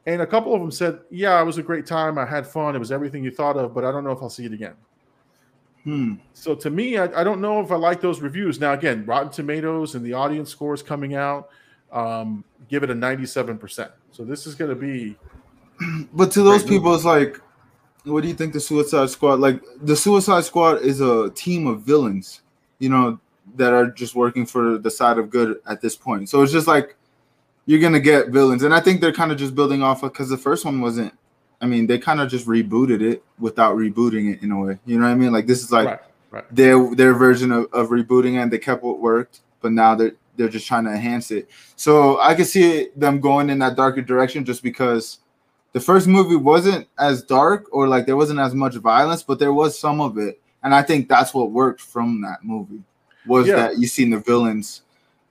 And a couple of them said, yeah, it was a great time. I had fun. It was everything you thought of, but I don't know if I'll see it again. Hmm. So to me, I, I don't know if I like those reviews. Now, again, Rotten Tomatoes and the audience scores coming out um, give it a ninety-seven percent. So this is going to be... But to those people, movie. It's like, what do you think the Suicide Squad... Like, the Suicide Squad is a team of villains, you know, that are just working for the side of good at this point. So it's just like, you're going to get villains. And I think they're kind of just building off of, because the first one wasn't, I mean, they kind of just rebooted it without rebooting it in a way. You know what I mean? Like, this is like right, right. their their version of, of rebooting, and they kept what worked, but now they're, they're just trying to enhance it. So I could see them going in that darker direction just because the first movie wasn't as dark, or like there wasn't as much violence, but there was some of it. And I think that's what worked from that movie was yeah. that you seen the villains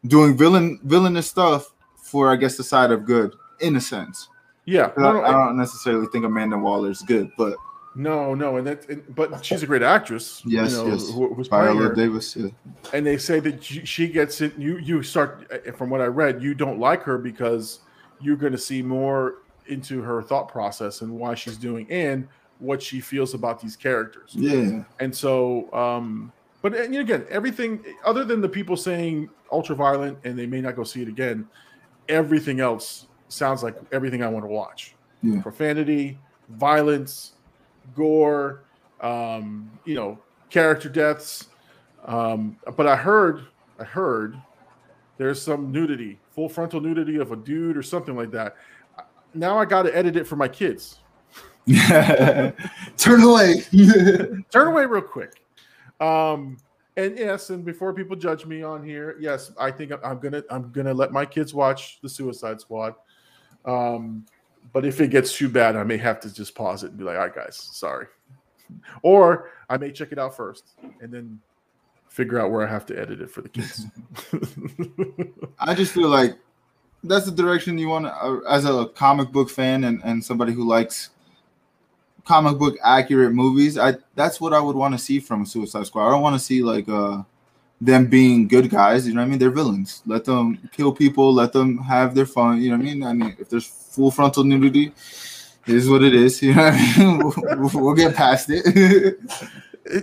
doing villain villainous stuff, for, I guess, the side of good, in a sense. Yeah. I don't, I don't necessarily think Amanda Waller's good, but... No, no, and that, and, but she's a great actress. Yes, you know, yes. Who, who's Viola playing her. Davis, yeah. And they say that she gets it... You, you start... From what I read, you don't like her because you're going to see more into her thought process and why she's doing and what she feels about these characters. Yeah. And so... Um, but and again, everything... Other than the people saying ultra-violent and they may not go see it again... Everything else sounds like everything I want to watch. Yeah. Profanity, violence, gore, um, you know, character deaths. Um, but I heard, I heard there's some nudity, full frontal nudity of a dude or something like that. Now I got to edit it for my kids. Turn away. Turn away real quick. Um, And yes, and before people judge me on here, yes, I think I'm gonna I'm gonna let my kids watch the Suicide Squad. Um, but if it gets too bad, I may have to just pause it and be like, "All right, guys, sorry," or I may check it out first and then figure out where I have to edit it for the kids. I just feel like that's the direction you want to, as a comic book fan and and somebody who likes comic book accurate movies. I that's what I would want to see from Suicide Squad. I don't want to see like uh them being good guys, you know what I mean? They're villains. Let them kill people, let them have their fun, you know what I mean? I mean, if there's full frontal nudity, it is what it is, you know what I mean? We'll, we'll get past it.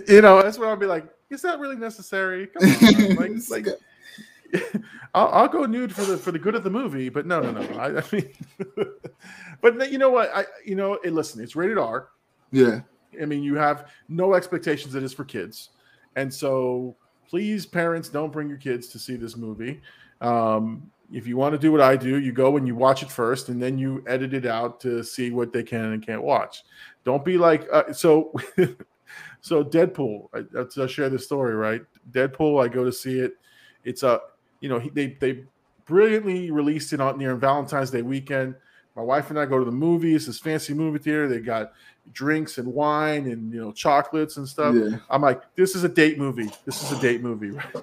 You know, that's where I'll be like, is that really necessary? Come on, like, like I'll, I'll go nude for the for the good of the movie, but no, no, no. I, I mean, but you know what? I you know, it, listen, it's rated R. Yeah. I mean, you have no expectations that it's for kids, and so please, parents, don't bring your kids to see this movie. Um, if you want to do what I do, you go and you watch it first, and then you edit it out to see what they can and can't watch. Don't be like uh, so. So Deadpool, I, I share this story, right? Deadpool, I go to see it. It's a You know, they they brilliantly released it on near Valentine's Day weekend. My wife and I go to the movies, this fancy movie theater. They got drinks and wine and, you know, chocolates and stuff. Yeah. I'm like, this is a date movie. This is a date movie, right?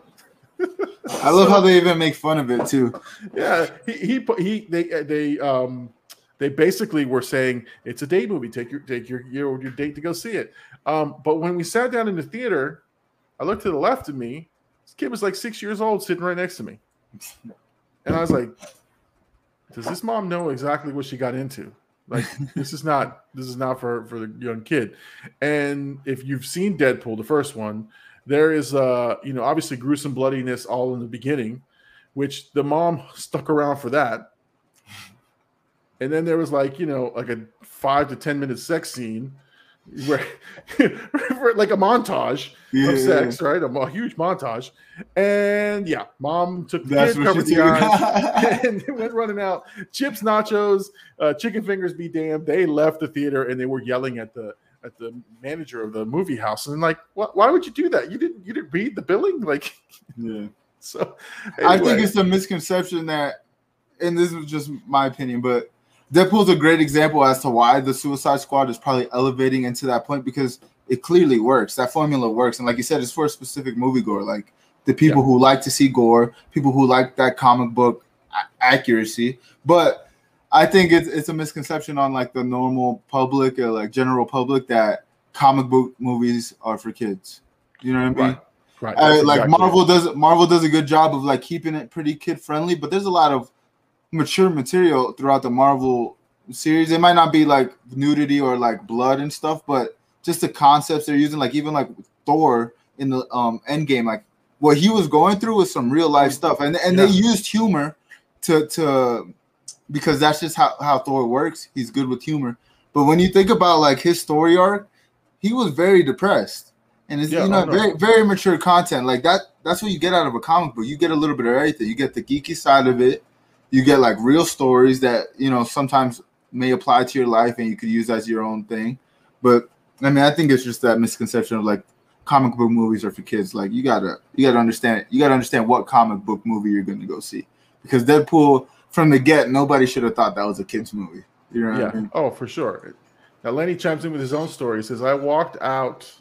I love so, how they even make fun of it too. Yeah, he he, he they they um they basically were saying it's a date movie. Take your take your your, your date to go see it. Um, but when we sat down in the theater, I looked to the left of me. This kid was like six years old sitting right next to me. And I was like, does this mom know exactly what she got into? Like, this is not this is not for, for the young kid. And if you've seen Deadpool, the first one, there is, uh, you know, obviously gruesome bloodiness all in the beginning, which the mom stuck around for that. And then there was like, you know, like a five to ten minute sex scene. Where, like a montage yeah, of sex, yeah. right? A, a huge montage, and yeah, mom took the That's kid, covered the eyes, and they went running out. Chips, nachos, uh, chicken fingers, be damned. They left the theater and they were yelling at the at the manager of the movie house, and like, what? Why would you do that? You didn't you didn't read the billing, like, yeah. So anyway. I think it's a misconception that, and this is just my opinion, but. Deadpool's a great example as to why the Suicide Squad is probably elevating into that point because it clearly works. That formula works. And like you said, it's for a specific moviegoer. Like the people yeah. who like to see gore, people who like that comic book accuracy. But I think it's it's a misconception on like the normal public or like general public that comic book movies are for kids. You know what I mean? Right. Right. I, like exactly Marvel right. does Marvel does a good job of like keeping it pretty kid friendly, but there's a lot of mature material throughout the Marvel series. It might not be like nudity or like blood and stuff, but just the concepts they're using, like even like Thor in the um Endgame, like what he was going through was some real life stuff, and and yeah. they used humor to to because that's just how how Thor works. He's good with humor. But when you think about like his story arc, he was very depressed, and it's yeah, you know, know very very mature content like that. That's what you get out of a comic book. You get a little bit of everything. You get the geeky side of it. You get like real stories that you know sometimes may apply to your life, and you could use as your own thing. But I mean, I think it's just that misconception of like comic book movies are for kids. Like you gotta you gotta understand you gotta understand what comic book movie you're gonna go see, because Deadpool from the get, nobody should have thought that was a kids movie. You know what yeah. I mean? Oh, for sure. Now Lenny chimes in with his own story. He says, "I walked out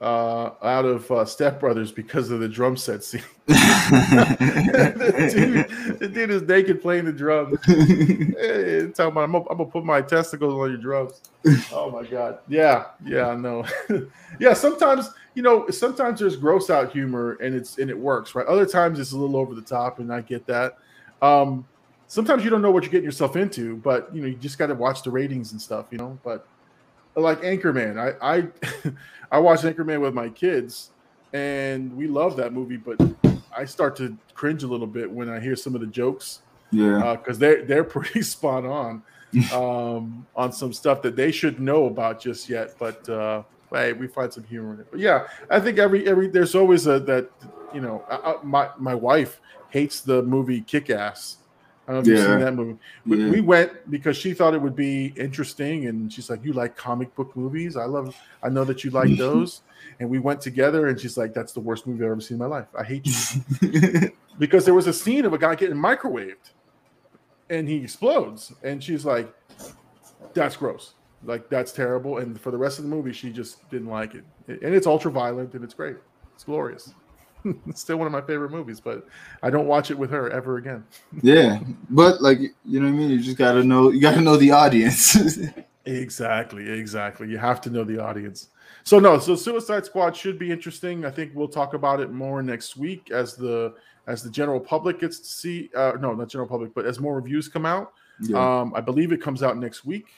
uh, out of uh, Step Brothers because of the drum set scene." the, dude, the dude is naked playing the drums. Hey, talking about, I'm gonna put my testicles on your drums. Oh my god! Yeah, yeah, I know. yeah, sometimes you know, sometimes there's gross out humor and it's and it works, right? Other times it's a little over the top, and I get that. Um, Sometimes you don't know what you're getting yourself into, but you know you just got to watch the ratings and stuff, you know. But like Anchorman, I I, I watched Anchorman with my kids, and we love that movie. But I start to cringe a little bit when I hear some of the jokes, yeah, because uh, they're they're pretty spot on um, on some stuff that they should know about just yet. But uh, hey, we find some humor in it. But yeah, I think every every there's always a that you know I, I, my my wife hates the movie Kick-Ass. I don't know if yeah. you've seen that movie. We, yeah. we went because she thought it would be interesting, and she's like, "You like comic book movies? I love. I know that you like those." And we went together, and she's like, "That's the worst movie I've ever seen in my life. I hate you." Because there was a scene of a guy getting microwaved, and he explodes, and she's like, "That's gross. Like that's terrible." And for the rest of the movie, she just didn't like it. And it's ultra violent, and it's great. It's glorious. It's still one of my favorite movies, but I don't watch it with her ever again. Yeah, but like you know what I mean. You just gotta know. You gotta know the audience. exactly, exactly. You have to know the audience. So no, so Suicide Squad should be interesting. I think we'll talk about it more next week as the as the general public gets to see. Uh, no, not general public, but as more reviews come out. Yeah. Um, I believe it comes out next week,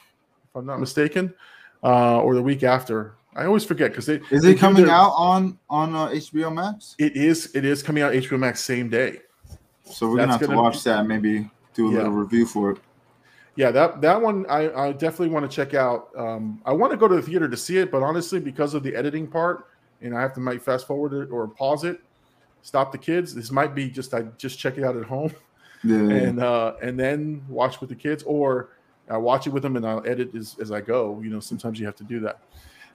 if I'm not mistaken, uh, or the week after. I always forget because they is they it coming their, out on on uh, H B O Max. It is. It is coming out H B O Max same day. So we're That's gonna have gonna to watch be, that. Maybe do a yeah. little review for it. Yeah, that that one I, I definitely want to check out. Um, I want to go to the theater to see it, but honestly, because of the editing part, and I have to might fast forward it or pause it, stop the kids. This might be just I just check it out at home, yeah. and uh, and then watch with the kids, or I watch it with them and I'll edit as, as I go. You know, sometimes you have to do that.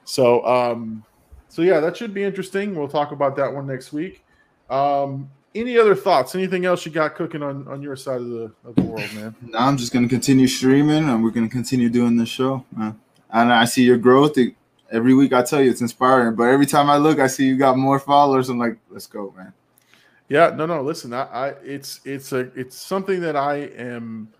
So, um, so yeah, that should be interesting. We'll talk about that one next week. Um, any other thoughts? Anything else you got cooking on, on your side of the of the world, man? No, I'm just gonna continue streaming, and we're gonna continue doing this show, man. And I see your growth every week. I tell you, it's inspiring. But every time I look, I see you got more followers. I'm like, let's go, man. Yeah, no, no. Listen, I, I it's it's a it's something that I am.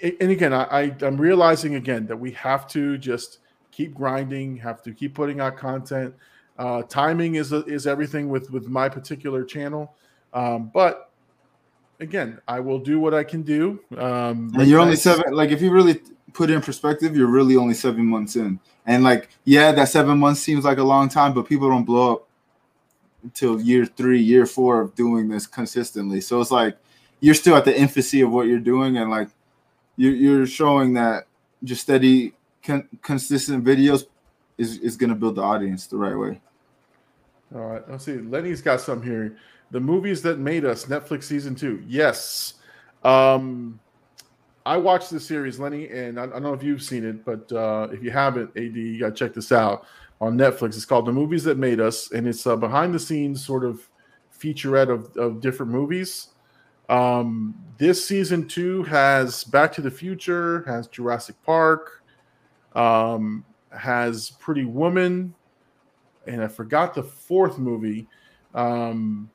And again, I, I I'm realizing again that we have to just. Keep grinding, have to keep putting out content. Uh, timing is is everything with, with my particular channel. Um, but again, I will do what I can do. Um, and you're only seven, like if you really put in perspective, you're really only seven months in. And like, yeah, that seven months seems like a long time, but people don't blow up until year three, year four of doing this consistently. So it's like, you're still at the infancy of what you're doing. And like, you're, you're showing that just steady, consistent videos is, is going to build the audience the right way. All right. Let's see. Lenny's got some here. The Movies That Made Us, Netflix season two. Yes. Um, I watched this series, Lenny, and I, I don't know if you've seen it, but uh, if you haven't, A D, you got to check this out on Netflix. It's called The Movies That Made Us, and it's a behind-the-scenes sort of featurette of, of different movies. Um, this season two has Back to the Future, has Jurassic Park, Um, has Pretty Woman, and I forgot the fourth movie, um,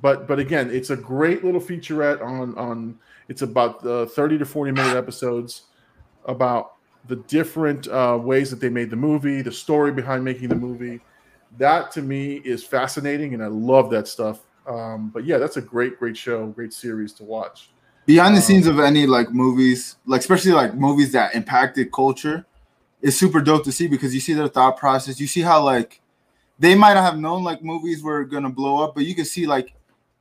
but but again, it's a great little featurette on on. It's about the thirty to forty minute episodes about the different uh, ways that they made the movie, the story behind making the movie. That to me is fascinating, and I love that stuff. Um, but yeah, that's a great great show, great series to watch. behind the scenes of any like movies, like especially like movies that impacted culture, is super dope to see, because you see their thought process. You see how like they might not have known like movies were gonna blow up, but you can see like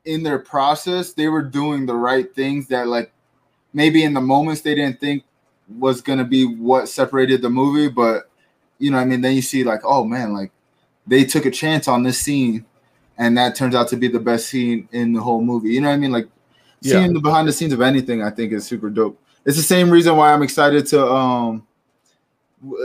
in their process they were doing the right things that like maybe in the moments they didn't think was gonna be what separated the movie, but you know what I mean, then you see like, oh man, like they took a chance on this scene, and that turns out to be the best scene in the whole movie. You know what I mean? Like yeah. seeing the behind the scenes of anything, I think is super dope. It's the same reason why I'm excited to um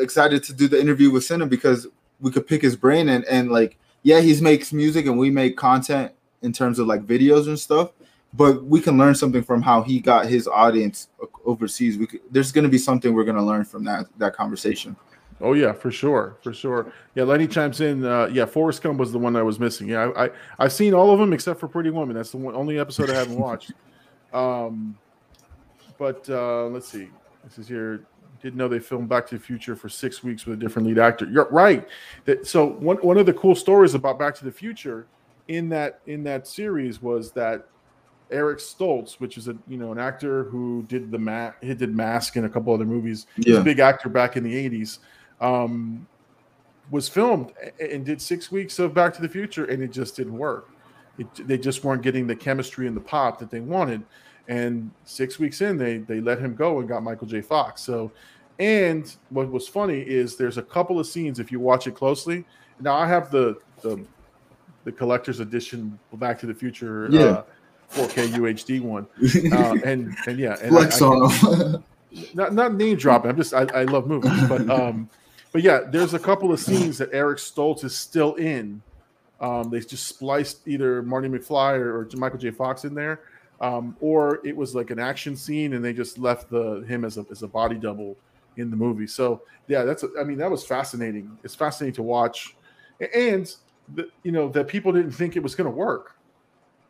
excited to do the interview with Cinna, because we could pick his brain and and like yeah, he makes music and we make content in terms of like videos and stuff, but we can learn something from how he got his audience overseas. We could, there's going to be something we're going to learn from that that conversation. Oh yeah, for sure, for sure. Yeah, Lenny chimes in. Uh, yeah, Forrest Gump was the one I was missing. Yeah, I, I I've seen all of them except for Pretty Woman. That's the one, only episode I haven't watched. Um, but uh, let's see. This is here. Didn't know they filmed Back to the Future for six weeks with a different lead actor. You're right. That so one one of the cool stories about Back to the Future in that in that series was that Eric Stoltz, which is a you know an actor who did the ma- he did Mask and a couple other movies. Yeah. He was a big actor back in the eighties. Um, was filmed and did six weeks of Back to the Future, and it just didn't work. It, they just weren't getting the chemistry and the pop that they wanted. And six weeks in, they they let him go and got Michael J. Fox. So, and what was funny is there's a couple of scenes if you watch it closely. Now I have the the, the collector's edition Back to the Future yeah. uh, four K U H D one, uh, and and yeah, and flex on them. Not not name dropping. I'm just I, I love movies, but um. But yeah, there's a couple of scenes that Eric Stoltz is still in. Um, they just spliced either Marty McFly or, or Michael J. Fox in there, um, or it was like an action scene and they just left the him as a as a body double in the movie. So yeah, that's a, I mean that was fascinating. It's fascinating to watch, and the, you know that people didn't think it was going to work.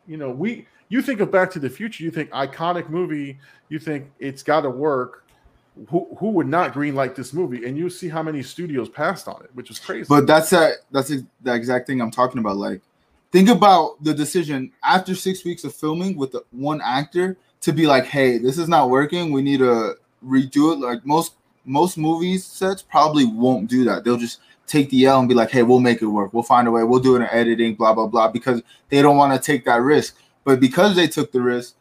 You know, we you think of Back to the Future, you think iconic movie, you think it's got to work. Who who would not greenlight this movie? And you see how many studios passed on it, which is crazy. But that's that that's a, the exact thing I'm talking about. Like, think about the decision after six weeks of filming with the one actor to be like, "Hey, this is not working. We need to redo it." Like most most movie sets probably won't do that. They'll just take the L and be like, "Hey, we'll make it work. We'll find a way. We'll do it in editing." Blah blah blah, because they don't want to take that risk. But because they took the risk,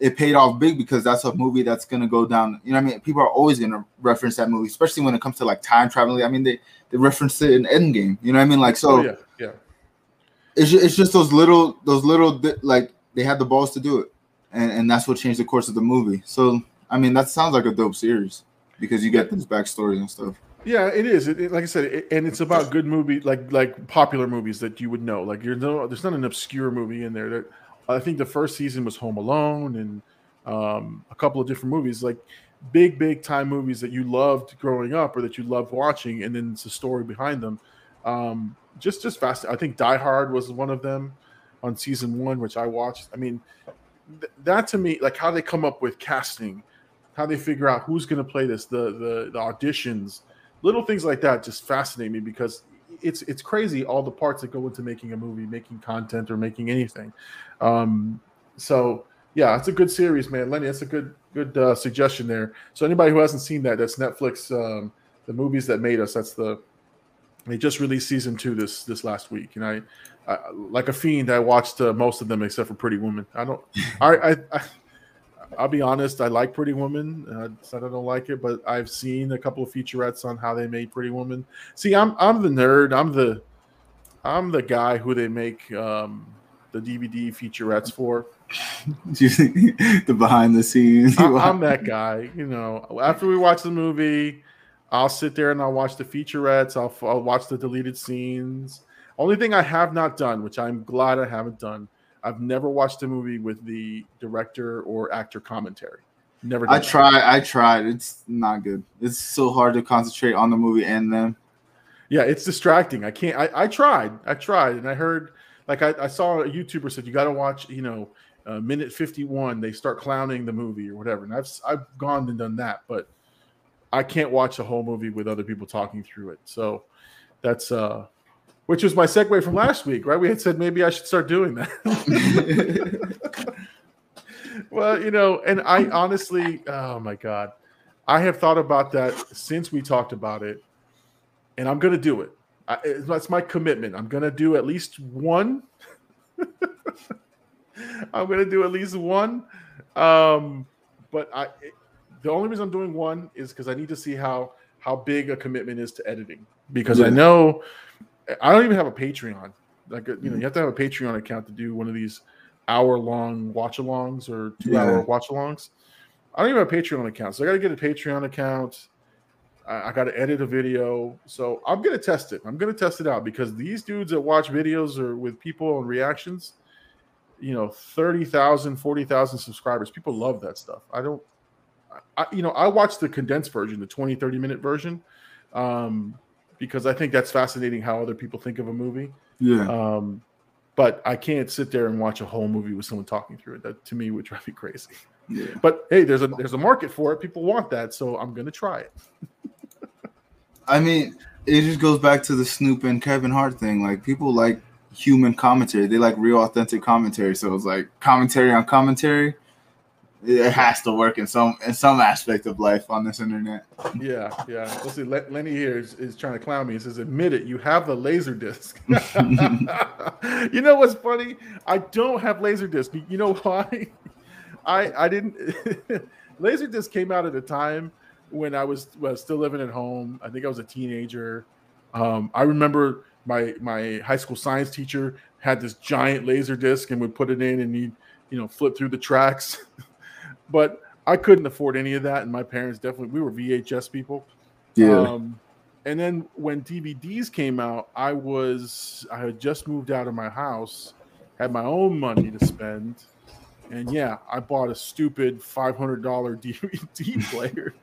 it paid off big, because that's a movie that's going to go down. You know what I mean? People are always going to reference that movie, especially when it comes to like time traveling. I mean, they, they referenced it in Endgame. You know what I mean? Like, so oh, yeah, yeah. It's, it's just those little, those little, like they had the balls to do it. And, and that's what changed the course of the movie. So, I mean, that sounds like a dope series because you get this backstory and stuff. Yeah, it is. It, it, like I said, it, and it's about good movie, like, like popular movies that you would know. Like you're no, there's not an obscure movie in there that, I think the first season was Home Alone and um, a couple of different movies, like big, big time movies that you loved growing up or that you loved watching, and then it's the story behind them. Um, just, just fast. I think Die Hard was one of them on season one, which I watched. I mean, th- that to me, like how they come up with casting, how they figure out who's going to play this, the, the the auditions, little things like that, just fascinate me because. It's it's crazy all the parts that go into making a movie, making content, or making anything. Um, so yeah, it's a good series, man, Lenny. That's a good good uh, suggestion there. So anybody who hasn't seen that, that's Netflix. Um, the Movies That Made Us. That's the they just released season two this this last week, and I, I like a fiend. I watched uh, most of them except for Pretty Woman. I don't. I, I I I'll be honest. I like Pretty Woman. Uh, I don't like it, but I've seen a couple of featurettes on how they made Pretty Woman. See, I'm I'm the nerd. I'm the I'm the guy who they make um, the D V D featurettes for. The behind the scenes. I, I'm that guy. You know, after we watch the movie, I'll sit there and I'll watch the featurettes. I'll I'll watch the deleted scenes. Only thing I have not done, which I'm glad I haven't done. I've never watched a movie with the director or actor commentary. Never. I tried. I tried. It's not good. It's so hard to concentrate on the movie and them. Yeah, it's distracting. I can't. I, I tried. I tried, and I heard. Like I, I saw a YouTuber said you got to watch. You know, uh, minute fifty-one, they start clowning the movie or whatever. And I've I've gone and done that, but I can't watch a whole movie with other people talking through it. So that's. uh Which was my segue from last week, right? We had said maybe I should start doing that. Well, you know, and I honestly, oh my God, I have thought about that since we talked about it, and I'm going to do it. I, it. That's my commitment. I'm going to do at least one. I'm going to do at least one. Um, but I, it, the only reason I'm doing one is because I need to see how, how big a commitment is to editing. Because yeah. I know I don't even have a Patreon. Like, you know, you have to have a Patreon account to do one of these hour-long watch-alongs or two-hour yeah. watch-alongs. I don't even have a Patreon account, so I got to get a Patreon account. I, I got to edit a video, so I'm gonna test it. I'm gonna test it out because these dudes that watch videos or with people and reactions, you know, thirty thousand, forty thousand subscribers. People love that stuff. I don't, I, you know, I watch the condensed version, the twenty, thirty minute version, um, because I think that's fascinating how other people think of a movie. Yeah. Um, but I can't sit there and watch a whole movie with someone talking through it. That to me would drive me crazy. Yeah. But hey, there's a there's a market for it. People want that, so I'm gonna try it. I mean, it just goes back to the Snoop and Kevin Hart thing. Like, people like human commentary. They like real, authentic commentary. So it's like commentary on commentary. It has to work in some in some aspect of life on this internet. Yeah, yeah. Let's see. Lenny here is, is trying to clown me. He says, "Admit it, you have the laser disc." You know what's funny? I don't have laser disc. You know why? I I didn't. Laserdisc came out at a time when I was, well, still living at home. I think I was a teenager. Um, I remember my my high school science teacher had this giant Laserdisc and would put it in and he'd, you know, flip through the tracks. But I couldn't afford any of that, and my parents definitely. We were V H S people. Yeah. Um, and then when D V Ds came out, I was I had just moved out of my house, had my own money to spend. And yeah, I bought a stupid five hundred dollars D V D player.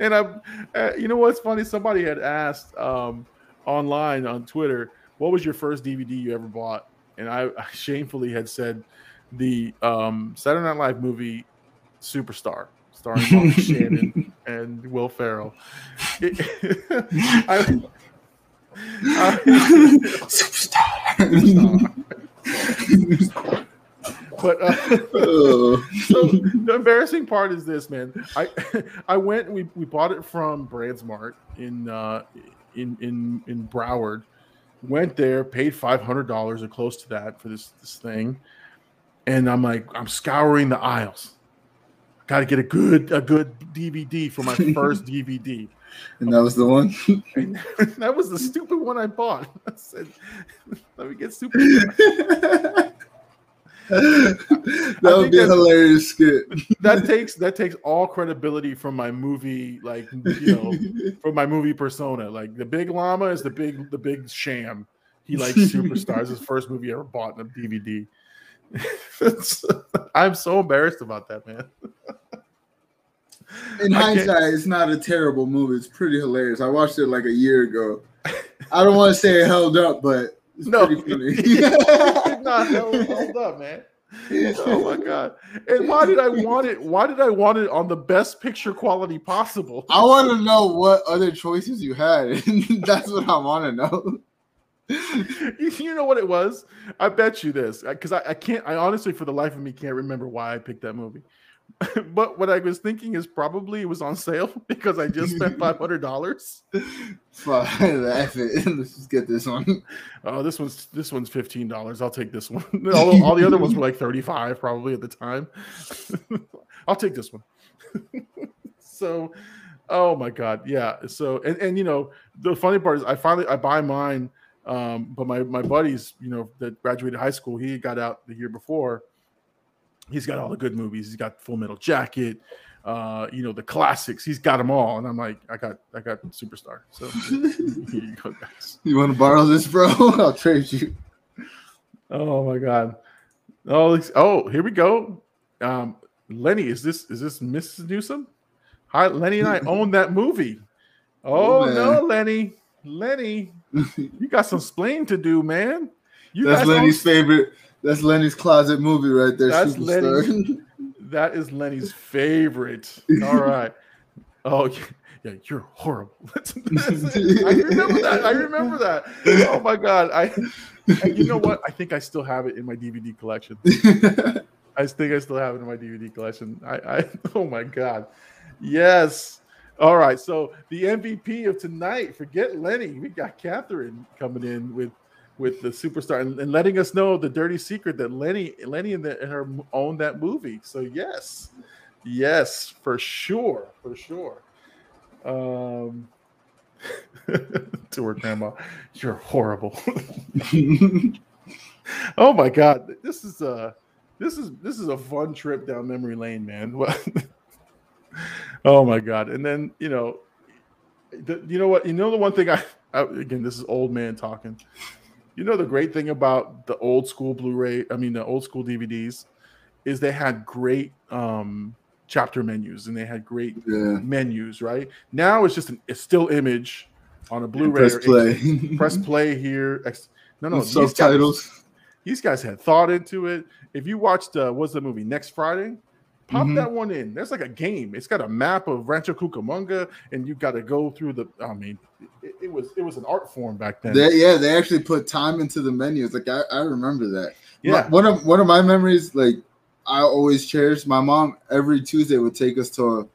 And I, uh, you know what's funny? Somebody had asked um, online on Twitter, what was your first D V D you ever bought? And I, I shamefully had said the um, Saturday Night Live movie Superstar, starring Molly Shannon and Will Ferrell. It, I, I, Superstar. Superstar. Superstar. But uh, so the embarrassing part is this, man. I I went. We, we bought it from BrandsMart in uh, in in in Broward. Went there, paid five hundred dollars or close to that for this this thing, and I'm like, I'm scouring the aisles. Got to get a good a good D V D for my first D V D. And that was the one. And that was the stupid one I bought. I said, let me get stupid. That would be a hilarious skit. That takes that takes all credibility from my movie, like, you know, from my movie persona. Like, the big llama is the big the big sham. He likes Superstars. His first movie ever bought on a D V D. I'm so embarrassed about that, man. In hindsight, it's not a terrible movie. It's pretty hilarious. I watched it like a year ago. I don't want to say it held up, but it's no, pretty funny. It did not hold, hold up, man. Oh my God! And why did I want it? Why did I want it on the best picture quality possible? I want to know what other choices you had. That's what I want to know. You know what it was? I bet you this, because I, I can't. I honestly, for the life of me, can't remember why I picked that movie. But what I was thinking is probably it was on sale because I just spent five hundred dollars. Let's just get this one. Oh, this one's this one's fifteen dollars. I'll take this one. All, all the other ones were like thirty-five dollars probably at the time. I'll take this one. So, oh my God, yeah. So, and and you know, the funny part is I finally I buy mine, um, but my my buddies, you know, that graduated high school, he got out the year before. He's got all the good movies. He's got Full Metal Jacket, uh, you know, the classics. He's got them all. And I'm like, I got I got Superstar. So here you go, guys. You want to borrow this, bro? I'll trade you. Oh my God. Oh, oh, here we go. Um, Lenny, is this is this Missus Newsom? Hi, Lenny and I own that movie. Oh, oh no, Lenny. Lenny, you got some splaining to do, man. You That's Lenny's own- favorite. That's Lenny's closet movie right there. That's Lenny. That is Lenny's favorite. All right. Oh yeah, yeah you're horrible. That's, that's it. I remember that. I remember that. Oh my God. I. And you know what? I think I still have it in my D V D collection. I I think I still have it in my D V D collection. I, I oh my god, yes. All right, so the M V P of tonight, forget Lenny. We got Catherine coming in with with the superstar and, and letting us know the dirty secret that Lenny Lenny and, the, and her own that movie. So yes, yes, for sure, for sure. Um, to her grandma, you're horrible. Oh my god, this is a this is this is a fun trip down memory lane, man. Oh my god. And then, you know, the, you know what, you know the one thing I, I again, this is old man talking. You know the great thing about the old school Blu-ray, I mean the old school D V Ds, is they had great um chapter menus and they had great yeah. menus, right? Now it's just an it's still image on a Blu-ray. Yeah, press play. Press play here. Ex- no, no, these subtitles. Guys, these guys had thought into it. If you watched uh, what's the movie Next Friday? Pop mm-hmm. that one in. There's like a game. It's got a map of Rancho Cucamonga, and you got to go through the. I mean, it, it was it was an art form back then. They, yeah, they actually put time into the menus. Like I, I remember that. Yeah, my, one of one of my memories, like I always cherished. My mom every Tuesday would take us to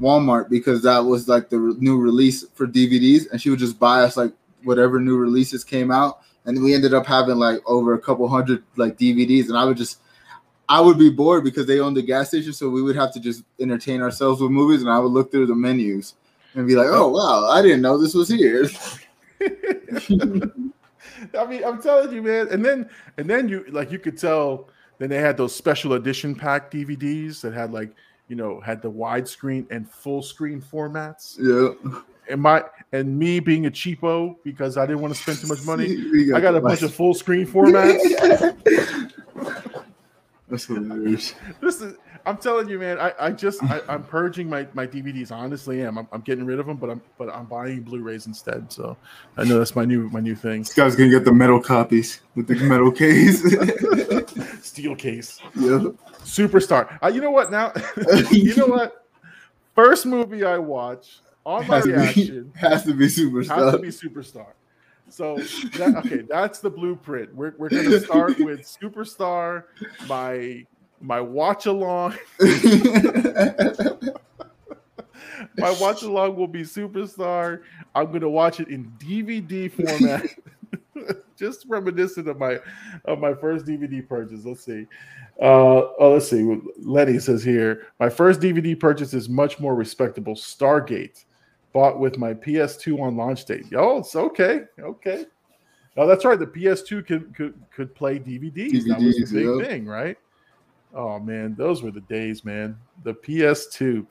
Walmart because that was like the re- new release for D V Ds, and she would just buy us like whatever new releases came out, and we ended up having like over a couple hundred like D V Ds, and I would just. I would be bored because they owned the gas station, so we would have to just entertain ourselves with movies, and I would look through the menus and be like, oh, wow, I didn't know this was here. I mean, I'm telling you, man. And then and then you like you could tell then they had those special edition pack D V Ds that had like, you know, had the widescreen and full screen formats. Yeah. And my and me being a cheapo because I didn't want to spend too much money, got I got a bunch of full screen formats. That's hilarious. This is, I'm telling you, man. I, I just I, I'm purging my, my D V Ds. I honestly am. I'm, I'm getting rid of them, but I'm but I'm buying Blu-rays instead. So I know that's my new my new thing. This guy's gonna get the metal copies with the metal case, steel case. Yeah. Superstar. Uh, you know what? Now you know what. First movie I watch on my reaction be, has to be Superstar. Has to be Superstar. So that, okay, that's the blueprint. We're we're gonna start with Superstar, my my watch along. My watch along will be Superstar. I'm gonna watch it in D V D format. Just reminiscent of my of my first D V D purchase. Let's see. Uh, oh, let's see. Lenny says here, my first D V D purchase is much more respectable. Stargate. Bought with my P S two on launch date. Oh, it's okay. Okay. Oh, that's right. The P S two could could, could play D V Ds. D V Ds. That was the big yeah. thing, right? Oh, man. Those were the days, man. The P S two.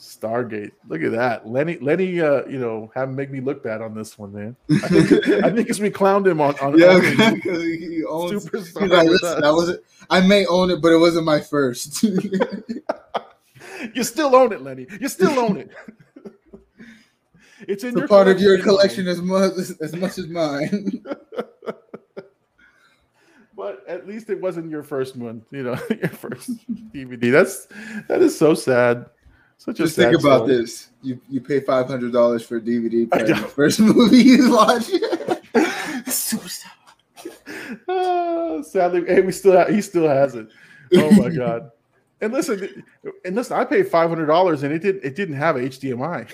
Stargate. Look at that. Lenny, Lenny. Uh, you know, have him make me look bad on this one, man. I think, I think it's we clowned him on, on yeah, he owns, Superstar. He's like, listen, that wasn't, I may own it, but it wasn't my first. You still own it, Lenny. You still own it. It's in your part of your collection as much as much as mine. But at least it wasn't your first one, you know, your first D V D. That's that is so sad. Such just a sad think about story. This. You you pay five hundred dollars for a D V D for the first movie you watch. Superstar. Oh, sadly, hey, we still ha- he still has it. Oh my god! And listen, and listen, I paid five hundred dollars, and it didn't it didn't have H D M I.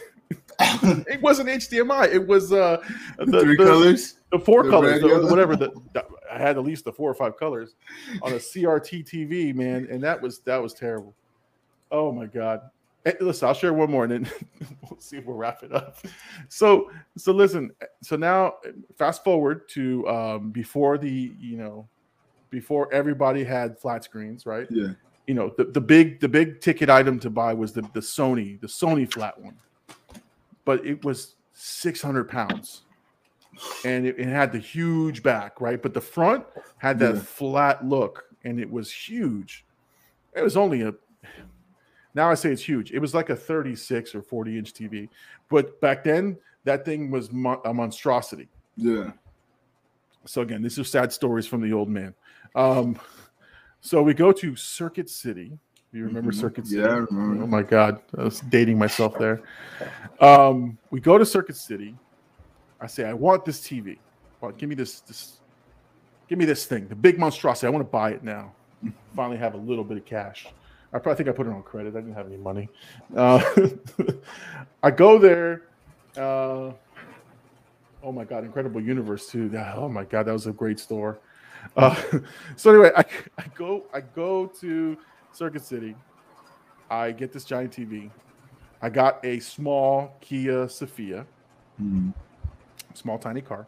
It wasn't H D M I. It was uh, the three the, colors, the four the colors, the, whatever. The, the, I had at least the four or five colors on a C R T T V, man, and that was that was terrible. Oh my god! Hey, listen, I'll share one more, and then we'll see if we'll wrap it up. So, so listen. So now, fast forward to um, before the you know, before everybody had flat screens, right? Yeah. You know, the, the big the big ticket item to buy was the the Sony the Sony flat one. But it was six hundred pounds and it, it had the huge back, right? But the front had that yeah. flat look and it was huge. It was only a, now I say it's huge. It was like a thirty-six or forty inch T V. But back then, that thing was mon- a monstrosity. Yeah. So again, these are sad stories from the old man. Um, so we go to Circuit City. You remember Circuit City? Yeah, I remember. Oh my God, I was dating myself there. Um, we go to Circuit City. I say, I want this T V. Well, give me this, this, give me this thing, the big monstrosity. I want to buy it now. finally have a little bit of cash. I probably think I put it on credit. I didn't have any money. Uh, I go there. Uh, oh, my God. Incredible Universe, too. Oh, my God. That was a great store. Uh, so anyway, I, I go I go to Circuit City. I get this giant T V. I got a small Kia Sophia. Mm-hmm. Small, tiny car.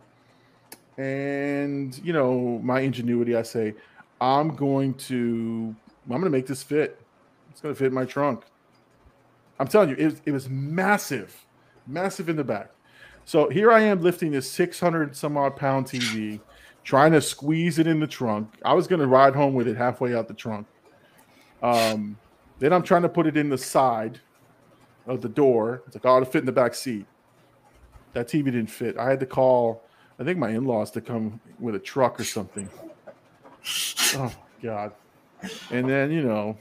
And, you know, my ingenuity, I say, I'm going to I'm going to make this fit. It's going to fit my trunk. I'm telling you, it was, it was massive, massive in the back. So here I am lifting this six hundred some odd pound T V, trying to squeeze it in the trunk. I was going to ride home with it halfway out the trunk. Um, then I'm trying to put it in the side of the door. It's like, oh, it'll fit in the back seat. That T V didn't fit. I had to call, I think, my in-laws to come with a truck or something. Oh, God. And then, you know,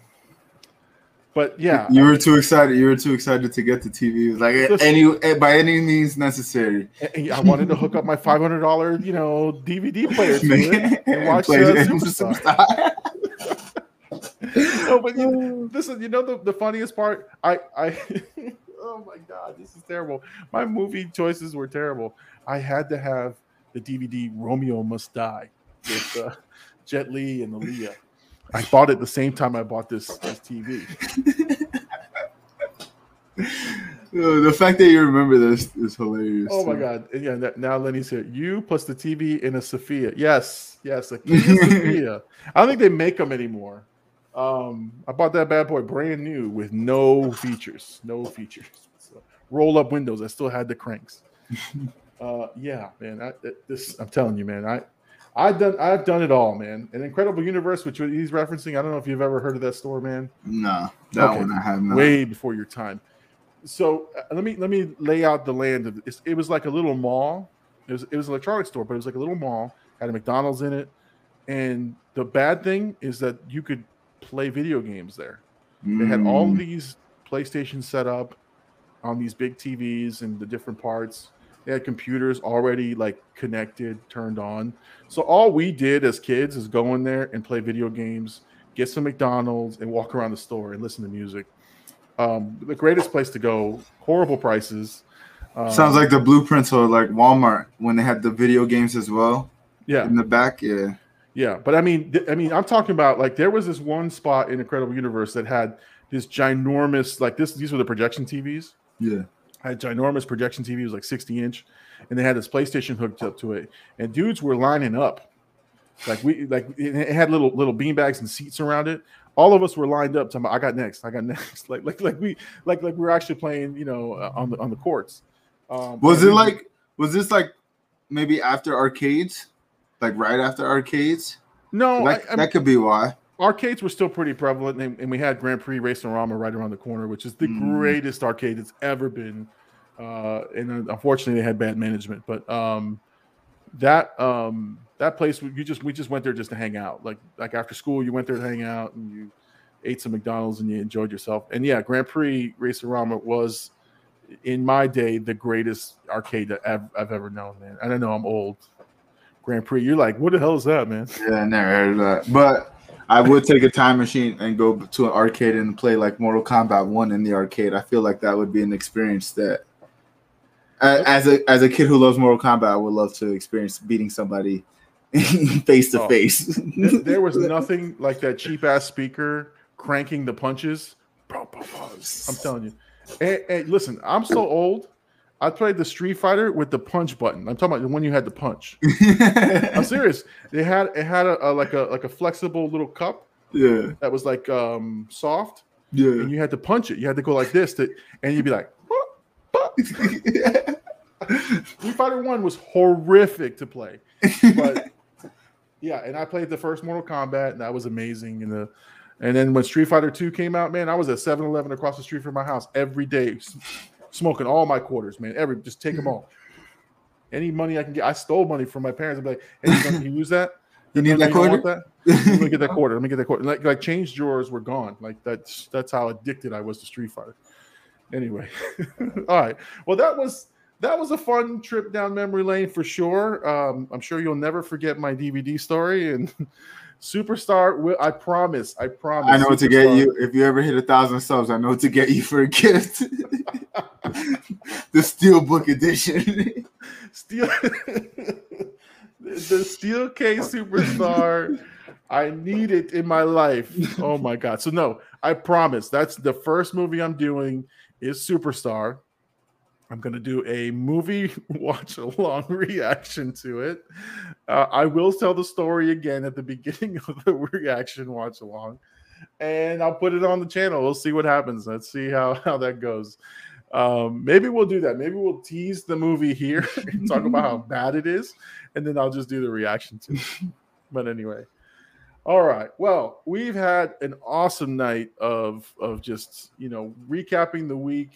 but yeah, you were too excited. You were too excited to get the T V. It was like any by any means necessary. I wanted to hook up my five hundred dollar, you know, D V D player to it and watch uh, Superstar. No, but you know, this is, you know, the, the funniest part. I, I, oh my God, this is terrible. My movie choices were terrible. I had to have the D V D Romeo Must Die with uh, Jet Li and Aaliyah. I bought it the same time I bought this, this T V. The fact that you remember this is hilarious. Oh, my too. God. Yeah, that, now Lenny's here. You plus the T V in a Sophia. Yes. Yes. A Sophia. I don't think they make them anymore. Um, I bought that bad boy brand new with no features. No features. So, roll up windows. I still had the cranks. uh, yeah, man. I, this, I'm telling you, man. I. I've done I've done it all, man. An Incredible Universe, which he's referencing. I don't know if you've ever heard of that store, man. No, that okay. one I have not. Way before your time. So uh, let me let me lay out the land of it. It was like a little mall. It was it was an electronics store, but it was like a little mall. Had a McDonald's in it, and the bad thing is that you could play video games there. Mm. They had all these PlayStation set up on these big T Vs and the different parts. They had computers already like connected, turned on. So all we did as kids is go in there and play video games, get some McDonald's, and walk around the store and listen to music. Um, the greatest place to go, horrible prices. Um, Sounds like the blueprints or like Walmart when they had the video games as well. Yeah, in the back. Yeah, yeah. But I mean, th- I mean, I'm talking about like there was this one spot in Incredible Universe that had this ginormous like this. These were the projection T Vs. Yeah. I had ginormous projection T V. It was like sixty inch, and they had this PlayStation hooked up to it. And dudes were lining up, like we like it had little little beanbags and seats around it. All of us were lined up. Talking about, I got next. I got next. Like like like we like like we were actually playing, you know, uh, on the on the courts. Um, was it like was this like maybe after arcades, like right after arcades? No, that, I, I that mean, could be why. Arcades were still pretty prevalent, and, and we had Grand Prix Racerama right around the corner, which is the mm. greatest arcade that's ever been. Uh, and unfortunately, they had bad management. But um, that um, that place, you just we just went there just to hang out. Like like after school, you went there to hang out, and you ate some McDonald's, and you enjoyed yourself. And yeah, Grand Prix Racerama was, in my day, the greatest arcade that I've, I've ever known, man. I don't know, I'm old. Grand Prix, you're like, what the hell is that, man? Yeah, I never heard of that. But I would take a time machine and go to an arcade and play like Mortal Kombat one in the arcade. I feel like that would be an experience that, uh, as a as a kid who loves Mortal Kombat, I would love to experience beating somebody face to face. There was nothing like that cheap ass speaker cranking the punches. I'm telling you. And, and listen, I'm so old. I played the Street Fighter with the punch button. I'm talking about the one you had to punch. I'm serious. They had it had a, a like a like a flexible little cup. Yeah. That was like um, soft. Yeah. And you had to punch it. You had to go like this, to, and you'd be like, "What?" Yeah. Street Fighter One was horrific to play, but yeah. And I played the first Mortal Kombat, and that was amazing. And the and then when Street Fighter Two came out, man, I was at seven eleven across the street from my house every day. Smoking all my quarters, man. Every just take them all. Any money I can get. I stole money from my parents. I'm like, hey, can you use that? You need that quarter? That? Let me get that quarter. Let me get that quarter. Like, like change drawers were gone. Like that's that's how addicted I was to Street Fighter. Anyway, all right. Well, that was that was a fun trip down memory lane for sure. Um, I'm sure you'll never forget my D V D story, and Superstar will, I promise. I promise. I know what to get you. If you ever hit a thousand subs, I know what to get you for a gift. The Steelbook edition. Steel the Steel K Superstar. I need it in my life. Oh my God. So no, I promise. That's the first movie I'm doing is Superstar. I'm going to do a movie watch along reaction to it. Uh, I will tell the story again at the beginning of the reaction watch along, and I'll put it on the channel. We'll see what happens. Let's see how, how that goes. Um, maybe we'll do that. Maybe we'll tease the movie here and talk about how bad it is, and then I'll just do the reaction to it. But anyway. All right. Well, we've had an awesome night of, of just, you know, recapping the week.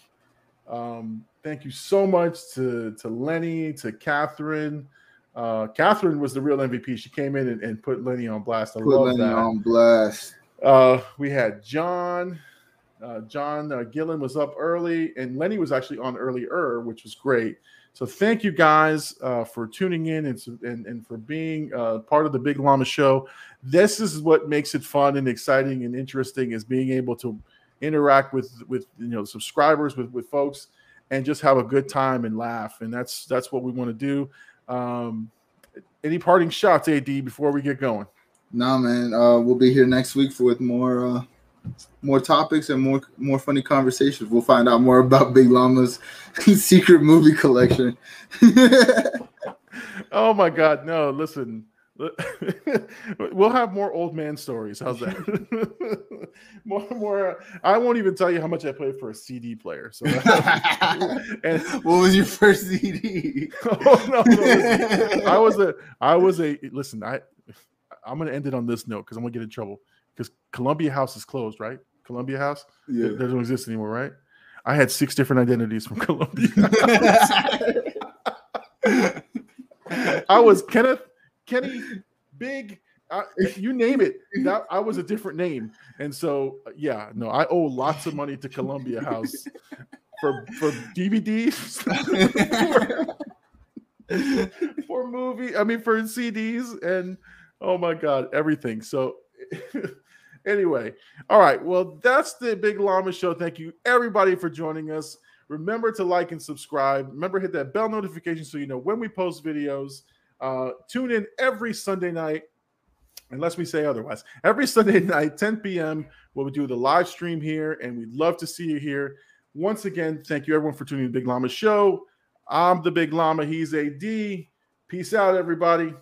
Um, thank you so much to, to Lenny, to Catherine. Uh, Catherine was the real M V P. She came in and, and put Lenny on blast. I put love Lenny that. on blast. Uh, we had John. Uh, John uh, Gillen was up early, and Lenny was actually on earlier, which was great. So thank you guys uh, for tuning in and, and, and for being uh, part of the Big Llama Show. This is what makes it fun and exciting and interesting, is being able to interact with, with you know, subscribers, with, with folks, and just have a good time and laugh. And that's that's what we want to do. Um, any parting shots, A D, before we get going? Nah, man. Uh, we'll be here next week for with more uh, more topics and more more funny conversations. We'll find out more about Big Llama's secret movie collection. Oh my God, no! Listen. We'll have more old man stories. How's that? more, more. Uh, I won't even tell you how much I played for a C D player. So, and what was your first C D? Oh no, no listen, I was a, I was a. Listen, I, I'm gonna end it on this note because I'm gonna get in trouble because Columbia House is closed, right? Columbia House, yeah, that doesn't exist anymore, right? I had six different identities from Columbia House. I was Kenneth. Kenny, Big, uh, you name it. That, I was a different name, and so yeah, no, I owe lots of money to Columbia House for for D V Ds, for, for movie. I mean, for C Ds, and oh my God, everything. So anyway, all right. Well, that's the Big Llama Show. Thank you everybody for joining us. Remember to like and subscribe. Remember hit that bell notification so you know when we post videos. Uh, tune in every Sunday night, unless we say otherwise. Every Sunday night, ten p m, we'll do the live stream here, and we'd love to see you here. Once again, thank you, everyone, for tuning in to the Big Llama Show. I'm the Big Llama. He's A D. Peace out, everybody.